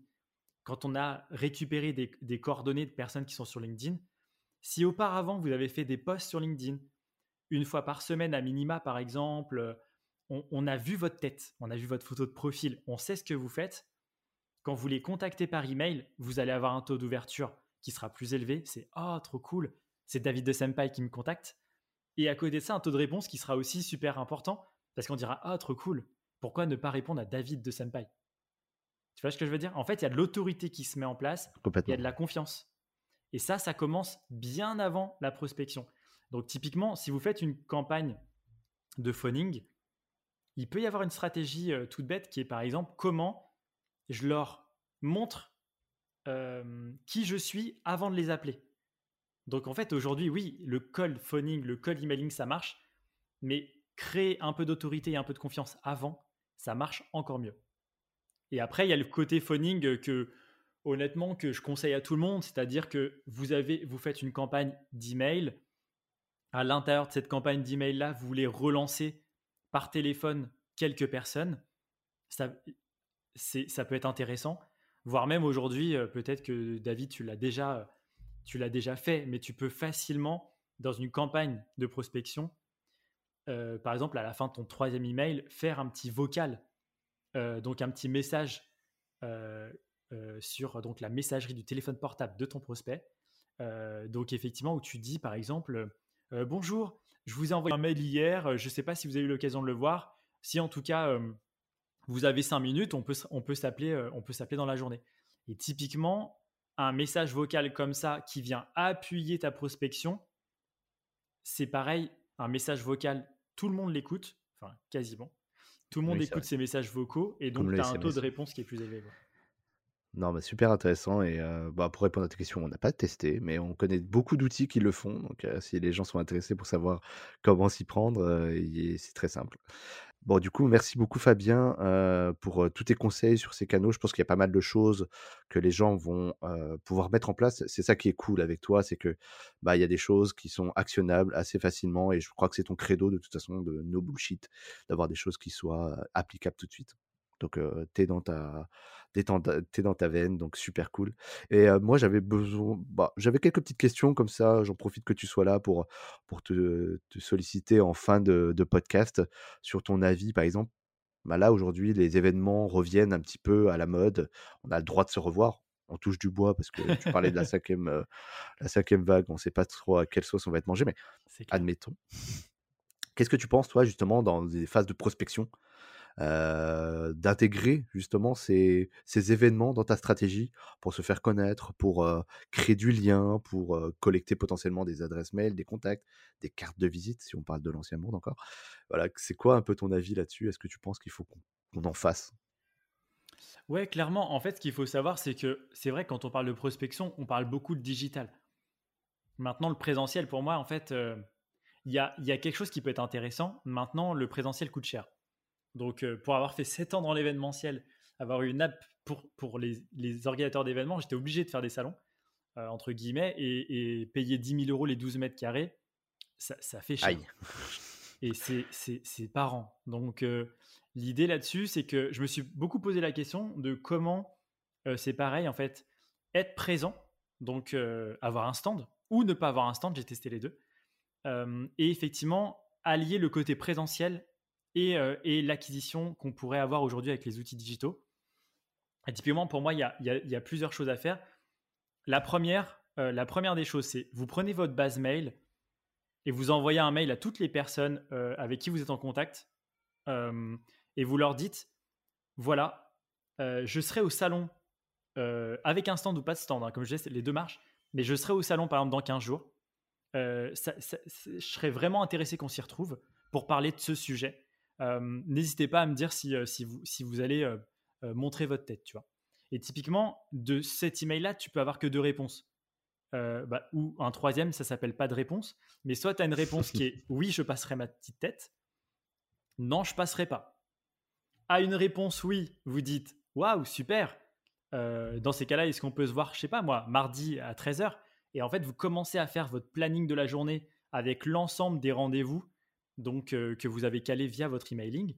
Quand on a récupéré des, des coordonnées de personnes qui sont sur LinkedIn, si auparavant, vous avez fait des posts sur LinkedIn, une fois par semaine à minima, par exemple, on, on a vu votre tête, on a vu votre photo de profil, on sait ce que vous faites. Quand vous les contactez par email, vous allez avoir un taux d'ouverture qui sera plus élevé. C'est « Ah, oh, trop cool, c'est David de Senpai qui me contacte. » Et à côté de ça, un taux de réponse qui sera aussi super important parce qu'on dira « Ah, oh, trop cool, pourquoi ne pas répondre à David de Senpai ?» Tu vois ce que je veux dire? En fait, il y a de l'autorité qui se met en place, il y a de la confiance. Et ça, ça commence bien avant la prospection. Donc typiquement, si vous faites une campagne de phoning, il peut y avoir une stratégie euh, toute bête qui est par exemple, comment je leur montre euh, qui je suis avant de les appeler. Donc en fait, aujourd'hui, oui, le cold phoning, le cold emailing, ça marche, mais créer un peu d'autorité et un peu de confiance avant, ça marche encore mieux. Et après, il y a le côté phoning que, honnêtement, que je conseille à tout le monde, c'est-à-dire que vous, avez, vous faites une campagne d'email. À l'intérieur de cette campagne d'email-là, vous voulez relancer par téléphone quelques personnes. Ça, c'est, ça peut être intéressant, voire même aujourd'hui, peut-être que David, tu l'as déjà, tu l'as déjà fait, mais tu peux facilement, dans une campagne de prospection, Euh, par exemple, à la fin de ton troisième email, faire un petit vocal, euh, donc un petit message euh, euh, sur donc, la messagerie du téléphone portable de ton prospect. Euh, donc, effectivement, où tu dis, par exemple, euh, « Bonjour, je vous ai envoyé un mail hier, je ne sais pas si vous avez eu l'occasion de le voir. Si, en tout cas, euh, vous avez cinq minutes, on peut, on peut s'appeler, euh, on peut s'appeler dans la journée. » Et typiquement, un message vocal comme ça qui vient appuyer ta prospection, c'est pareil, un message vocal, tout le monde l'écoute, enfin quasiment. Tout le monde oui, écoute ces messages vocaux et donc tu as un taux de réponse qui est plus élevé. Quoi. Non, mais super intéressant. Et euh, bah, pour répondre à tes questions, on n'a pas testé, mais on connaît beaucoup d'outils qui le font. Donc euh, si les gens sont intéressés pour savoir comment s'y prendre, euh, c'est très simple. Bon, du coup, merci beaucoup Fabien euh, pour euh, tous tes conseils sur ces canaux. Je pense qu'il y a pas mal de choses que les gens vont euh, pouvoir mettre en place. C'est ça qui est cool avec toi, c'est que bah, y a des choses qui sont actionnables assez facilement et je crois que c'est ton credo de toute façon de no bullshit, d'avoir des choses qui soient applicables tout de suite. Donc, euh, t'es dans ta, t'es dans ta, t'es dans ta veine, donc super cool. Et euh, moi, j'avais besoin, bah, j'avais quelques petites questions comme ça. J'en profite que tu sois là pour, pour te, te solliciter en fin de, de podcast sur ton avis, par exemple. Bah là, aujourd'hui, les événements reviennent un petit peu à la mode. On a le droit de se revoir. On touche du bois parce que tu parlais de la cinquième, euh, la cinquième vague. On ne sait pas trop à quelle sauce on va être mangé, mais admettons. Qu'est-ce que tu penses, toi, justement, dans des phases de prospection? Euh, d'intégrer justement ces, ces événements dans ta stratégie pour se faire connaître, pour euh, créer du lien, pour euh, collecter potentiellement des adresses mail, des contacts, des cartes de visite si on parle de l'ancien monde encore. Voilà, c'est quoi un peu ton avis là-dessus? Est-ce que tu penses qu'il faut qu'on, qu'on en fasse? Ouais, clairement. En fait, ce qu'il faut savoir, c'est que c'est vrai, quand on parle de prospection, on parle beaucoup de digital. Maintenant, le présentiel, pour moi, en fait, il euh, y a, y a quelque chose qui peut être intéressant. Maintenant, le présentiel coûte cher. Donc, euh, pour avoir fait sept ans dans l'événementiel, avoir eu une app pour, pour les, les organisateurs d'événements, j'étais obligé de faire des salons, euh, entre guillemets, et, et payer dix mille euros les douze mètres carrés, ça, ça fait cher. Aïe. Et c'est, c'est, c'est par an. Donc, euh, l'idée là-dessus, c'est que je me suis beaucoup posé la question de comment, euh, c'est pareil, en fait, être présent, donc euh, avoir un stand ou ne pas avoir un stand, j'ai testé les deux, euh, et effectivement, allier le côté présentiel Et, euh, et l'acquisition qu'on pourrait avoir aujourd'hui avec les outils digitaux. Et typiquement, pour moi, il y a, y a, y a plusieurs choses à faire. La première, euh, la première des choses, c'est vous prenez votre base mail et vous envoyez un mail à toutes les personnes euh, avec qui vous êtes en contact euh, et vous leur dites, voilà, euh, je serai au salon euh, avec un stand ou pas de stand, hein, comme je disais, les deux marchent, mais je serai au salon, par exemple, dans quinze jours. Euh, ça, ça, je serais vraiment intéressé qu'on s'y retrouve pour parler de ce sujet. Euh, n'hésitez pas à me dire si, euh, si, vous, si vous allez euh, euh, montrer votre tête, tu vois. Et typiquement, de cet email-là, tu peux avoir que deux réponses. Euh, bah, ou un troisième, ça s'appelle pas de réponse. Mais soit tu as une réponse qui est « oui, je passerai ma petite tête », « non, je passerai pas ». À une réponse « oui », vous dites « waouh, super euh, ». Dans ces cas-là, est-ce qu'on peut se voir, je sais pas moi, mardi à treize heures? Et en fait, vous commencez à faire votre planning de la journée avec l'ensemble des rendez-vous donc euh, que vous avez calé via votre emailing,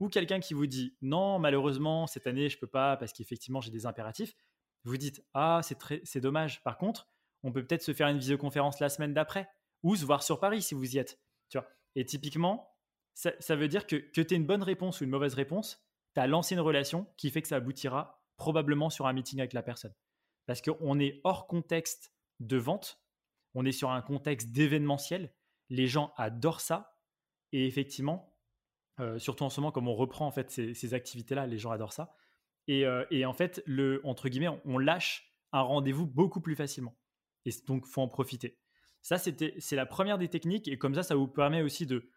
ou quelqu'un qui vous dit non, malheureusement cette année je peux pas parce qu'effectivement j'ai des impératifs, vous dites ah c'est, très, c'est dommage, par contre on peut peut-être se faire une visioconférence la semaine d'après ou se voir sur Paris si vous y êtes, tu vois. Et typiquement ça, ça veut dire que, que tu aies une bonne réponse ou une mauvaise réponse, tu as lancé une relation qui fait que ça aboutira probablement sur un meeting avec la personne, parce qu'on est hors contexte de vente, on est sur un contexte d'événementiel, les gens adorent ça. Et effectivement, euh, surtout en ce moment, comme on reprend en fait ces, ces activités-là, les gens adorent ça. Et, euh, et en fait, le, entre guillemets, on, on lâche un rendez-vous beaucoup plus facilement. Et donc, il faut en profiter. Ça, c'était, c'est la première des techniques. Et comme ça, ça vous permet aussi de,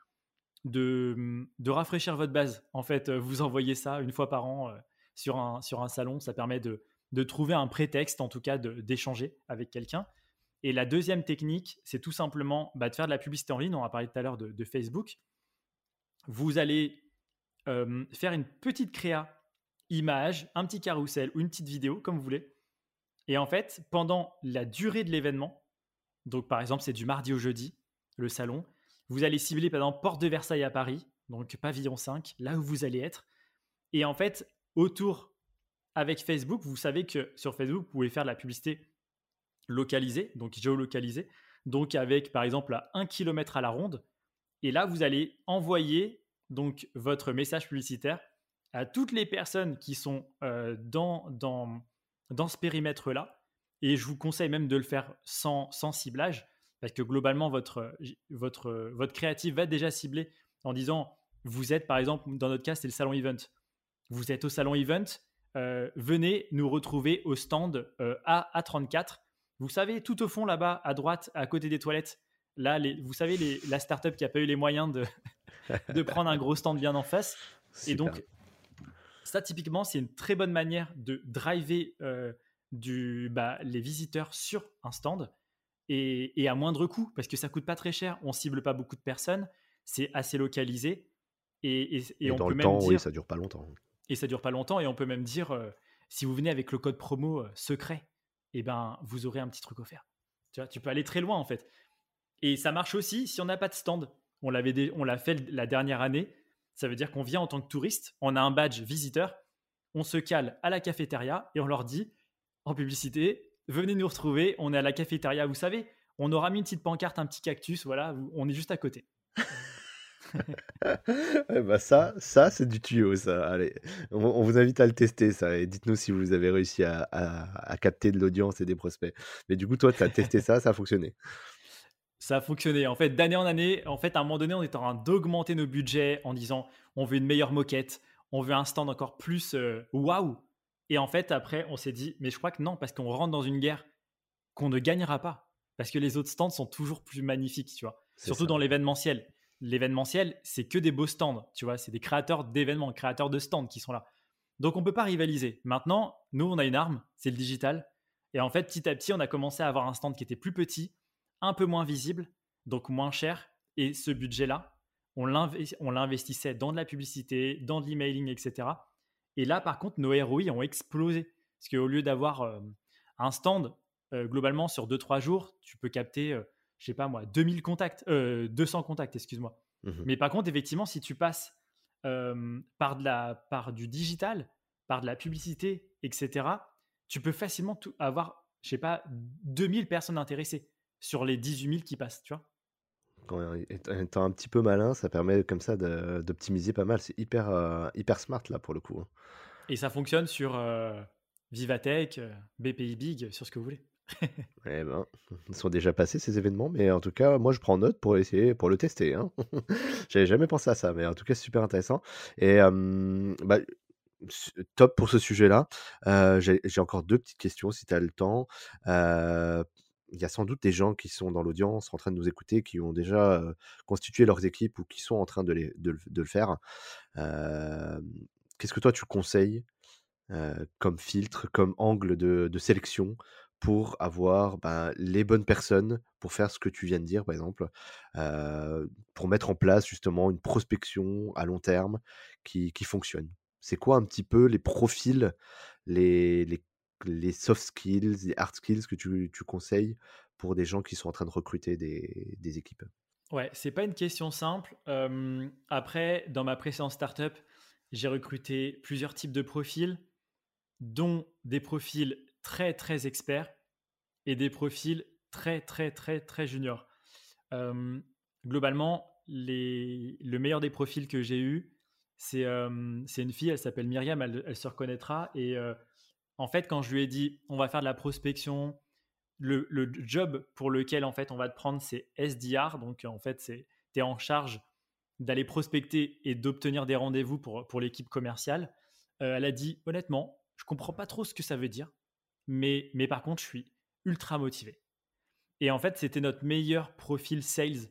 de, de rafraîchir votre base. En fait, vous envoyez ça une fois par an euh, sur, un, sur un salon. Ça permet de, de trouver un prétexte, en tout cas de, d'échanger avec quelqu'un. Et la deuxième technique, c'est tout simplement bah, de faire de la publicité en ligne. On a parlé tout à l'heure de, de Facebook. Vous allez euh, faire une petite créa image, un petit carrousel ou une petite vidéo, comme vous voulez. Et en fait, pendant la durée de l'événement, donc par exemple, c'est du mardi au jeudi, le salon, vous allez cibler par exemple Porte de Versailles à Paris, donc pavillon cinq, là où vous allez être. Et en fait, autour avec Facebook, vous savez que sur Facebook, vous pouvez faire de la publicité localisée, donc géolocalisée, donc avec par exemple à un kilomètre à la ronde. Et là, vous allez envoyer donc votre message publicitaire à toutes les personnes qui sont euh, dans, dans, dans ce périmètre-là. Et je vous conseille même de le faire sans, sans ciblage, parce que globalement, votre, votre, votre créatif va déjà cibler en disant, vous êtes par exemple, dans notre cas, c'est le salon event. Vous êtes au salon event, euh, venez nous retrouver au stand euh, A A trente-quatre. Vous savez, tout au fond là-bas, à droite, à côté des toilettes, là, les, vous savez, les, la startup qui n'a pas eu les moyens de, de prendre un gros stand bien en face. Super. Et donc, ça, typiquement, c'est une très bonne manière de driver euh, du, bah, les visiteurs sur un stand et, et à moindre coût, parce que ça ne coûte pas très cher. On ne cible pas beaucoup de personnes, c'est assez localisé. Et, et, et, et on dans peut le même temps, dire, oui, ça ne dure pas longtemps. Et ça ne dure pas longtemps. Et on peut même dire, euh, si vous venez avec le code promo euh, secret, eh ben, vous aurez un petit truc offert. Tu vois, tu peux aller très loin, en fait. Et ça marche aussi si on n'a pas de stand. On, l'avait dé- on l'a fait la dernière année. Ça veut dire qu'on vient en tant que touriste, on a un badge visiteur, on se cale à la cafétéria et on leur dit en publicité, venez nous retrouver, on est à la cafétéria, vous savez, on aura mis une petite pancarte, un petit cactus, voilà, on est juste à côté. Eh ben ça, ça, c'est du tuyau, ça. Allez, on, on vous invite à le tester, ça. Et dites-nous si vous avez réussi à, à, à capter de l'audience et des prospects. Mais du coup, toi, tu as testé ça, ça a fonctionné. Ça a fonctionné. En fait, d'année en année, en fait, à un moment donné, on est en train d'augmenter nos budgets en disant on veut une meilleure moquette, on veut un stand encore plus waouh. Wow. Et en fait, après, on s'est dit mais je crois que non, parce qu'on rentre dans une guerre qu'on ne gagnera pas, parce que les autres stands sont toujours plus magnifiques, tu vois. C'est Surtout ça. Dans l'événementiel. L'événementiel, c'est que des beaux stands, tu vois. C'est des créateurs d'événements, créateurs de stands qui sont là. Donc, on ne peut pas rivaliser. Maintenant, nous, on a une arme, c'est le digital. Et en fait, petit à petit, on a commencé à avoir un stand qui était plus petit, un peu moins visible, donc moins cher. Et ce budget-là, on l'investissait dans de la publicité, dans de l'emailing, et cetera. Et là, par contre, nos R O I ont explosé. Parce qu'au lieu d'avoir euh, un stand, euh, globalement, sur deux trois jours, tu peux capter, euh, je ne sais pas moi, deux mille contacts, euh, deux cents contacts, excuse-moi. Mmh. Mais par contre, effectivement, si tu passes euh, par, de la, par du digital, par de la publicité, et cetera, tu peux facilement tout, avoir, je ne sais pas, deux mille personnes intéressées sur les dix-huit mille qui passent, tu vois. Quand étant un petit peu malin, ça permet comme ça de, d'optimiser pas mal. C'est hyper, euh, hyper smart là pour le coup. Et ça fonctionne sur euh, VivaTech, B P I Big, sur ce que vous voulez. Eh ben, ils sont déjà passés ces événements, mais en tout cas, moi je prends note pour essayer, pour le tester. Hein. J'avais jamais pensé à ça, mais en tout cas, c'est super intéressant. Et euh, bah. Top pour ce sujet-là. Euh, j'ai, j'ai encore deux petites questions si tu as le temps. Euh. Il y a sans doute des gens qui sont dans l'audience en train de nous écouter, qui ont déjà euh, constitué leurs équipes ou qui sont en train de, les, de, de le faire. Euh, qu'est-ce que toi, tu conseilles euh, comme filtre, comme angle de, de sélection pour avoir ben, les bonnes personnes pour faire ce que tu viens de dire, par exemple, euh, pour mettre en place justement une prospection à long terme qui, qui fonctionne? C'est quoi un petit peu les profils, les, les les soft skills, les hard skills que tu, tu conseilles pour des gens qui sont en train de recruter des, des équipes? Ouais, c'est pas une question simple. Euh, après, dans ma précédente startup, j'ai recruté plusieurs types de profils, dont des profils très, très experts et des profils très, très, très, très juniors. Euh, globalement, les, le meilleur des profils que j'ai eu, c'est, euh, c'est une fille, elle s'appelle Myriam, elle, elle se reconnaîtra et... Euh, En fait, quand je lui ai dit, on va faire de la prospection, le, le job pour lequel en fait on va te prendre, c'est S D R. Donc, en fait, c'est tu es en charge d'aller prospecter et d'obtenir des rendez-vous pour, pour l'équipe commerciale. Euh, elle a dit, honnêtement, je ne comprends pas trop ce que ça veut dire, mais, mais par contre, je suis ultra motivé. Et en fait, c'était notre meilleur profil sales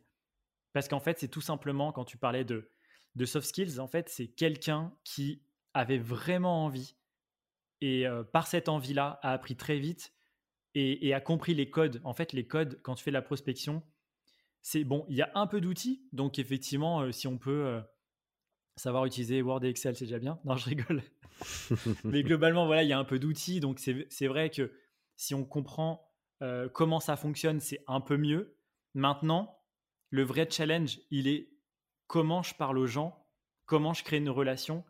parce qu'en fait, c'est tout simplement, quand tu parlais de, de soft skills, en fait, c'est quelqu'un qui avait vraiment envie et euh, par cette envie-là, a appris très vite et, et a compris les codes. En fait, les codes, quand tu fais de la prospection, c'est bon, il y a un peu d'outils. Donc, effectivement, euh, si on peut euh, savoir utiliser Word et Excel, c'est déjà bien. Non, je rigole. Mais globalement, voilà, il y a un peu d'outils. Donc, c'est, c'est vrai que si on comprend euh, comment ça fonctionne, c'est un peu mieux. Maintenant, le vrai challenge, il est comment je parle aux gens, comment je crée une relation.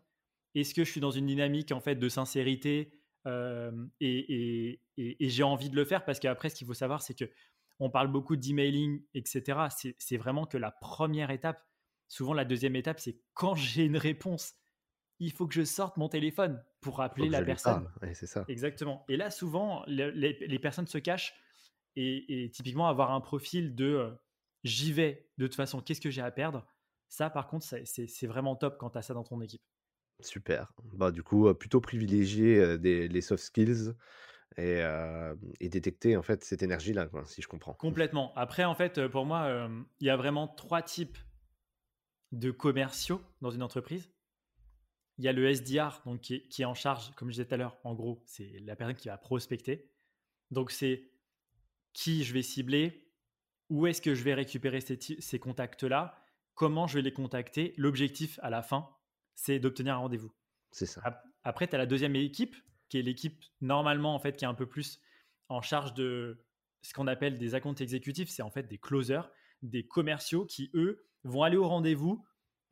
Est-ce que je suis dans une dynamique en fait, de sincérité euh, et, et, et, et j'ai envie de le faire? Parce qu'après, ce qu'il faut savoir, c'est qu'on parle beaucoup d'emailing, et cetera. C'est, c'est vraiment que la première étape. Souvent, la deuxième étape, c'est quand j'ai une réponse, il faut que je sorte mon téléphone pour appeler la personne. Ouais, c'est ça. Exactement. Et là, souvent, les, les personnes se cachent et, et typiquement avoir un profil de euh, « j'y vais, de toute façon, qu'est-ce que j'ai à perdre ?» Ça, par contre, c'est, c'est, c'est vraiment top quand tu as ça dans ton équipe. Super. Bah, du coup, plutôt privilégier euh, des, les soft skills et, euh, et détecter en fait, cette énergie-là, quoi, si je comprends. Complètement. Après, en fait, pour moi, euh, il y a vraiment trois types de commerciaux dans une entreprise. Il y a le S D R donc, qui, est, qui est en charge, comme je disais tout à l'heure, en gros, c'est la personne qui va prospecter. Donc, c'est qui je vais cibler, où est-ce que je vais récupérer ces, ces contacts-là, comment je vais les contacter. L'objectif à la fin, c'est d'obtenir un rendez-vous. C'est ça. Après, tu as la deuxième équipe, qui est l'équipe normalement en fait, qui est un peu plus en charge de ce qu'on appelle des account exécutifs. C'est en fait des closers, des commerciaux qui, eux, vont aller au rendez-vous,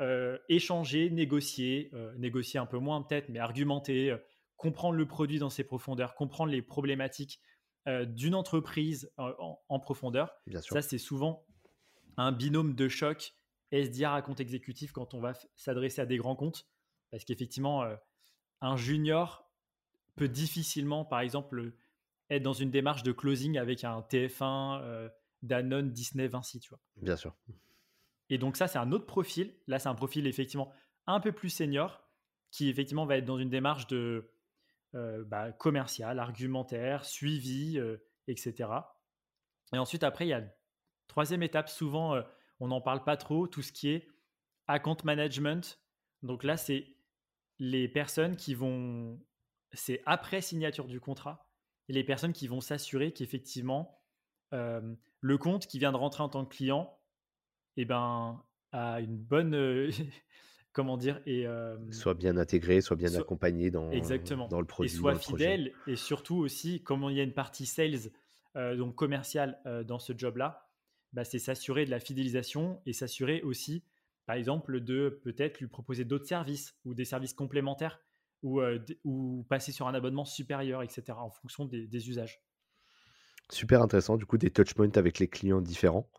euh, échanger, négocier, euh, négocier un peu moins peut-être, mais argumenter, euh, comprendre le produit dans ses profondeurs, comprendre les problématiques euh, d'une entreprise euh, en, en profondeur. Bien sûr. Ça, c'est souvent un binôme de choc. S D R à compte exécutif quand on va f- s'adresser à des grands comptes, parce qu'effectivement euh, un junior peut difficilement par exemple être dans une démarche de closing avec un T F un, euh, Danone, Disney, Vinci, tu vois. Bien sûr. Et donc ça c'est un autre profil, là c'est un profil effectivement un peu plus senior qui effectivement va être dans une démarche de euh, bah, commercial, argumentaire, suivi, euh, et cetera. Et ensuite après il y a une troisième étape souvent euh, on n'en parle pas trop, tout ce qui est account management. Donc là, c'est les personnes qui vont... C'est après signature du contrat, les personnes qui vont s'assurer qu'effectivement, euh, le compte qui vient de rentrer en tant que client eh ben, a une bonne... Euh, comment dire et, euh, soit bien intégré, soit bien so- accompagné dans, dans le produit. Et soit fidèle. Projet. Et surtout aussi, comme il y a une partie sales, euh, donc commerciale euh, dans ce job-là, bah, c'est s'assurer de la fidélisation et s'assurer aussi, par exemple, de peut-être lui proposer d'autres services ou des services complémentaires ou, euh, d- ou passer sur un abonnement supérieur, et cetera, en fonction des, des usages. Super intéressant. Du coup, des touchpoints avec les clients différents.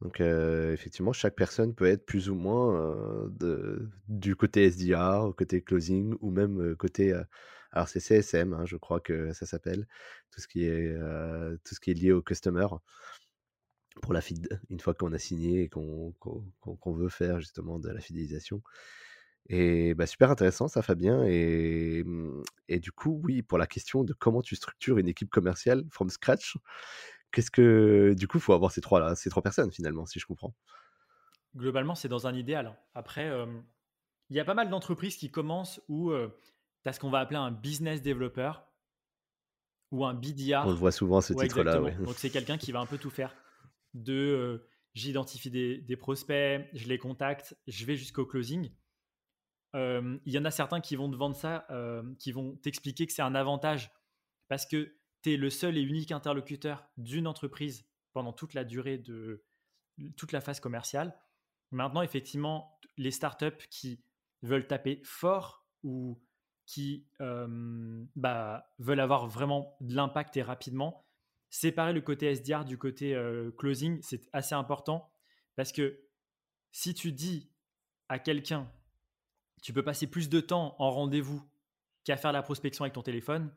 Donc, euh, effectivement, chaque personne peut être plus ou moins euh, de, du côté S D R, au côté closing ou même euh, côté... Euh, alors, c'est C S M, hein, je crois que ça s'appelle, tout ce qui est, euh, tout ce qui est lié au customer. Pour la fid- une fois qu'on a signé et qu'on, qu'on, qu'on veut faire justement de la fidélisation. Et bah, super intéressant ça Fabien. Et, et du coup, oui, pour la question de comment tu structures une équipe commerciale from scratch, qu'est-ce que du coup, il faut avoir ces trois-là, ces trois personnes finalement, si je comprends. Globalement, c'est dans un idéal. Après, il euh, y a pas mal d'entreprises qui commencent où euh, tu as ce qu'on va appeler un business developer ou un B D R. On le voit souvent ce ouais, titre-là. Ouais. Donc, c'est quelqu'un qui va un peu tout faire. de euh, j'identifie des, des prospects, je les contacte, je vais jusqu'au closing. Euh, il y en a certains qui vont te vendre ça, euh, qui vont t'expliquer que c'est un avantage parce que tu es le seul et unique interlocuteur d'une entreprise pendant toute la durée de toute la phase commerciale. Maintenant, effectivement, les startups qui veulent taper fort ou qui euh, bah, veulent avoir vraiment de l'impact et rapidement, séparer le côté S D R du côté euh, closing, c'est assez important parce que si tu dis à quelqu'un tu peux passer plus de temps en rendez-vous qu'à faire la prospection avec ton téléphone,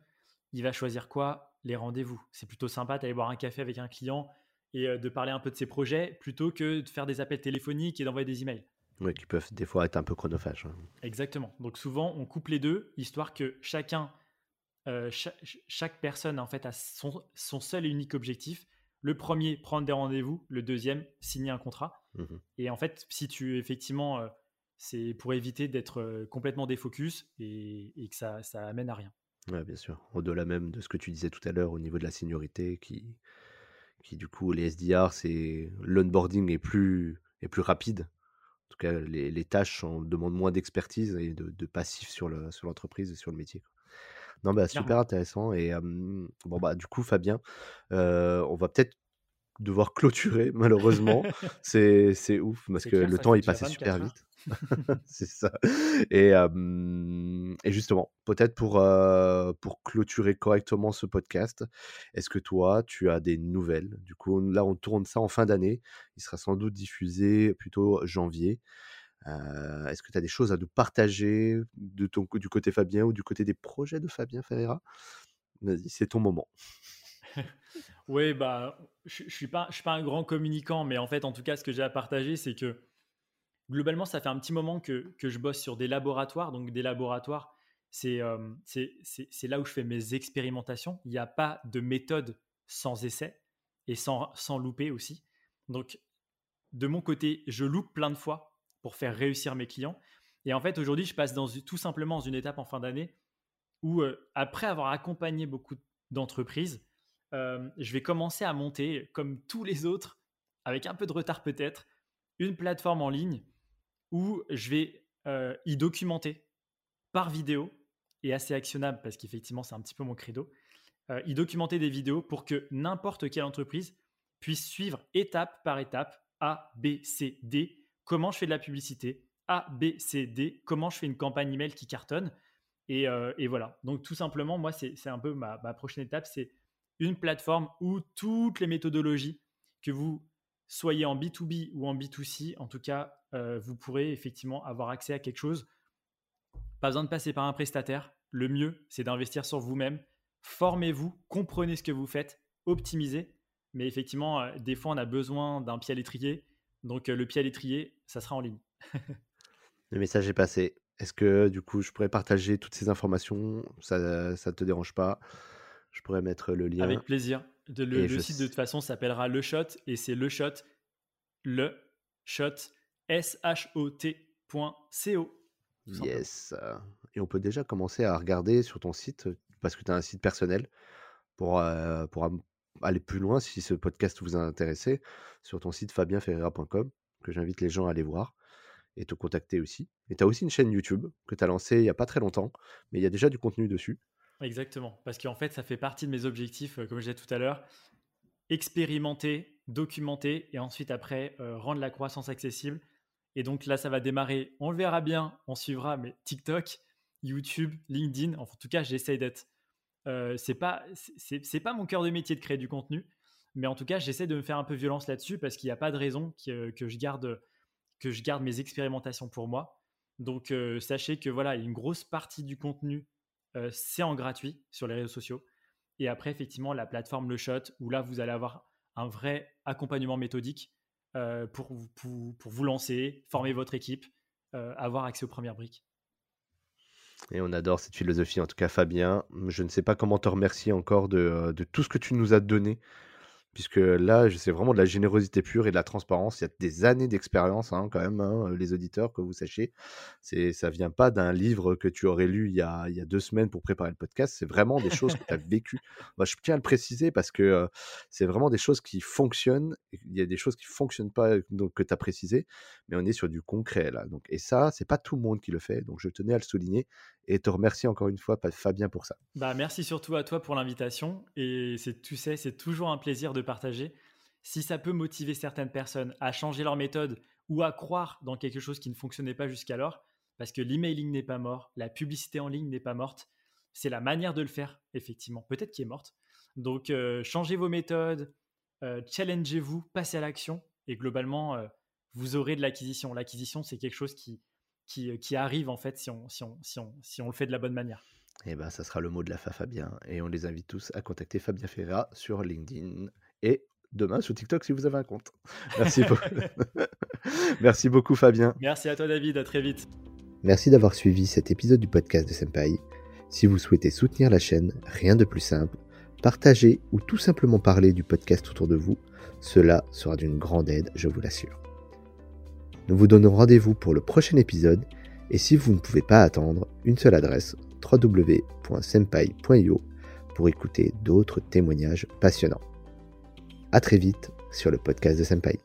il va choisir quoi? Les rendez-vous. C'est plutôt sympa d'aller boire un café avec un client et euh, de parler un peu de ses projets plutôt que de faire des appels téléphoniques et d'envoyer des emails. Oui, qui peuvent des fois être un peu chronophages. Exactement. Donc souvent, on coupe les deux, histoire que chacun... Euh, chaque, chaque personne en fait a son, son seul et unique objectif. Le premier, prendre des rendez-vous. Le deuxième, signer un contrat. Mmh. Et en fait, si tu effectivement, euh, c'est pour éviter d'être euh, complètement défocus et, et que ça, ça amène à rien. Ouais, bien sûr. Au-delà même de ce que tu disais tout à l'heure au niveau de la seniorité, qui, qui du coup, les S D R, c'est l'onboarding est plus, est plus rapide. En tout cas, les, les tâches en demandent moins d'expertise et de, de passif sur le, sur l'entreprise et sur le métier, quoi. Non, bah, super Clairement. Intéressant. Et euh, bon, bah, du coup, Fabien, euh, on va peut-être devoir clôturer, malheureusement. c'est, c'est ouf parce c'est que clair, le temps, il passait super vite. C'est ça. Et, euh, et justement, peut-être pour, euh, pour clôturer correctement ce podcast, est-ce que toi, tu as des nouvelles? Du coup, on, là, on tourne ça en fin d'année. Il sera sans doute diffusé plutôt janvier. Euh, est-ce que tu as des choses à nous partager de ton, du côté Fabien ou du côté des projets de Fabien Ferreira? Vas-y, c'est ton moment. Oui, bah, je ne suis pas, je suis pas un grand communicant, mais en fait, en tout cas, ce que j'ai à partager, c'est que globalement, ça fait un petit moment que, que je bosse sur des laboratoires. Donc, des laboratoires, c'est, euh, c'est, c'est, c'est là où je fais mes expérimentations. Il n'y a pas de méthode sans essai et sans, sans louper aussi. Donc, de mon côté, je loupe plein de fois pour faire réussir mes clients. Et en fait, aujourd'hui, je passe dans, tout simplement dans une étape en fin d'année où, euh, après avoir accompagné beaucoup d'entreprises, euh, je vais commencer à monter, comme tous les autres, avec un peu de retard peut-être, une plateforme en ligne où je vais euh, y documenter par vidéo, et assez actionnable parce qu'effectivement, c'est un petit peu mon credo, euh, y documenter des vidéos pour que n'importe quelle entreprise puisse suivre étape par étape, A, B, C, D, comment je fais de la publicité, A, B, C, D, comment je fais une campagne email qui cartonne. Et, euh, et voilà. Donc, tout simplement, moi, c'est, c'est un peu ma, ma prochaine étape. C'est une plateforme où toutes les méthodologies, que vous soyez en B deux B ou en B deux C, en tout cas, euh, vous pourrez effectivement avoir accès à quelque chose. Pas besoin de passer par un prestataire. Le mieux, c'est d'investir sur vous-même. Formez-vous, comprenez ce que vous faites, optimisez. Mais effectivement, euh, des fois, on a besoin d'un pied à l'étrier. Donc, euh, le pied à l'étrier, ça sera en ligne. Le message est passé. Est-ce que, du coup, je pourrais partager toutes ces informations? Ça ne te dérange pas? Je pourrais mettre le lien. Avec plaisir. De, le le site, sais. De toute façon, s'appellera Le Shot. Et c'est Le Shot, Le Shot, S H O T point co. Yes. Et on peut déjà commencer à regarder sur ton site, parce que tu as un site personnel, pour... Euh, pour aller plus loin si ce podcast vous a intéressé, sur ton site fabien ferreira point com, que j'invite les gens à aller voir et te contacter aussi. Et tu as aussi une chaîne YouTube que tu as lancée il n'y a pas très longtemps, mais il y a déjà du contenu dessus. Exactement, parce qu'en fait, ça fait partie de mes objectifs, comme je disais tout à l'heure, expérimenter, documenter et ensuite après, euh, rendre la croissance accessible. Et donc là, ça va démarrer, on le verra bien, on suivra, mais TikTok, YouTube, LinkedIn, en tout cas, j'essaye d'être... Euh, c'est pas c'est, c'est pas mon cœur de métier de créer du contenu, mais en tout cas j'essaie de me faire un peu violence là-dessus parce qu'il n'y a pas de raison que, que je garde que je garde mes expérimentations pour moi. Donc euh, sachez que voilà, une grosse partie du contenu euh, c'est en gratuit sur les réseaux sociaux, et après effectivement la plateforme Le Shot où là vous allez avoir un vrai accompagnement méthodique euh, pour, pour, pour vous lancer, former votre équipe, euh, avoir accès aux premières briques. Et on adore cette philosophie, en tout cas Fabien. Je ne sais pas comment te remercier encore de, de tout ce que tu nous as donné, puisque là, c'est vraiment de la générosité pure et de la transparence. Il y a des années d'expérience hein, quand même, hein, les auditeurs, que vous sachiez. C'est, ça ne vient pas d'un livre que tu aurais lu il y a, il y a deux semaines pour préparer le podcast. C'est vraiment des choses que tu as vécues. Bah, je tiens à le préciser parce que euh, c'est vraiment des choses qui fonctionnent. Il y a des choses qui ne fonctionnent pas donc, que tu as précisé, mais on est sur du concret là. Donc, et ça, ce n'est pas tout le monde qui le fait. Donc, je tenais à le souligner et te remercie encore une fois, Fabien, pour ça. Bah, merci surtout à toi pour l'invitation. Et c'est, tu sais, c'est toujours un plaisir de partager. Si ça peut motiver certaines personnes à changer leur méthode ou à croire dans quelque chose qui ne fonctionnait pas jusqu'alors, parce que l'emailing n'est pas mort, la publicité en ligne n'est pas morte, c'est la manière de le faire, effectivement, peut-être qui est morte. Donc, euh, changez vos méthodes, euh, challengez-vous, passez à l'action et globalement, euh, vous aurez de l'acquisition. L'acquisition, c'est quelque chose qui, qui, qui arrive en fait si on, si, on, si, on, si on le fait de la bonne manière. Et bien, ça sera le mot de la fin, Fabien. Et on les invite tous à contacter Fabien Ferreira sur LinkedIn. Et demain, sur TikTok, si vous avez un compte. Merci beaucoup. Merci beaucoup, Fabien. Merci à toi, David. À très vite. Merci d'avoir suivi cet épisode du podcast de Senpai. Si vous souhaitez soutenir la chaîne, rien de plus simple. Partagez ou tout simplement parler du podcast autour de vous. Cela sera d'une grande aide, je vous l'assure. Nous vous donnons rendez-vous pour le prochain épisode. Et si vous ne pouvez pas attendre, une seule adresse w w w point senpai point i o pour écouter d'autres témoignages passionnants. À très vite sur le podcast de Senpai.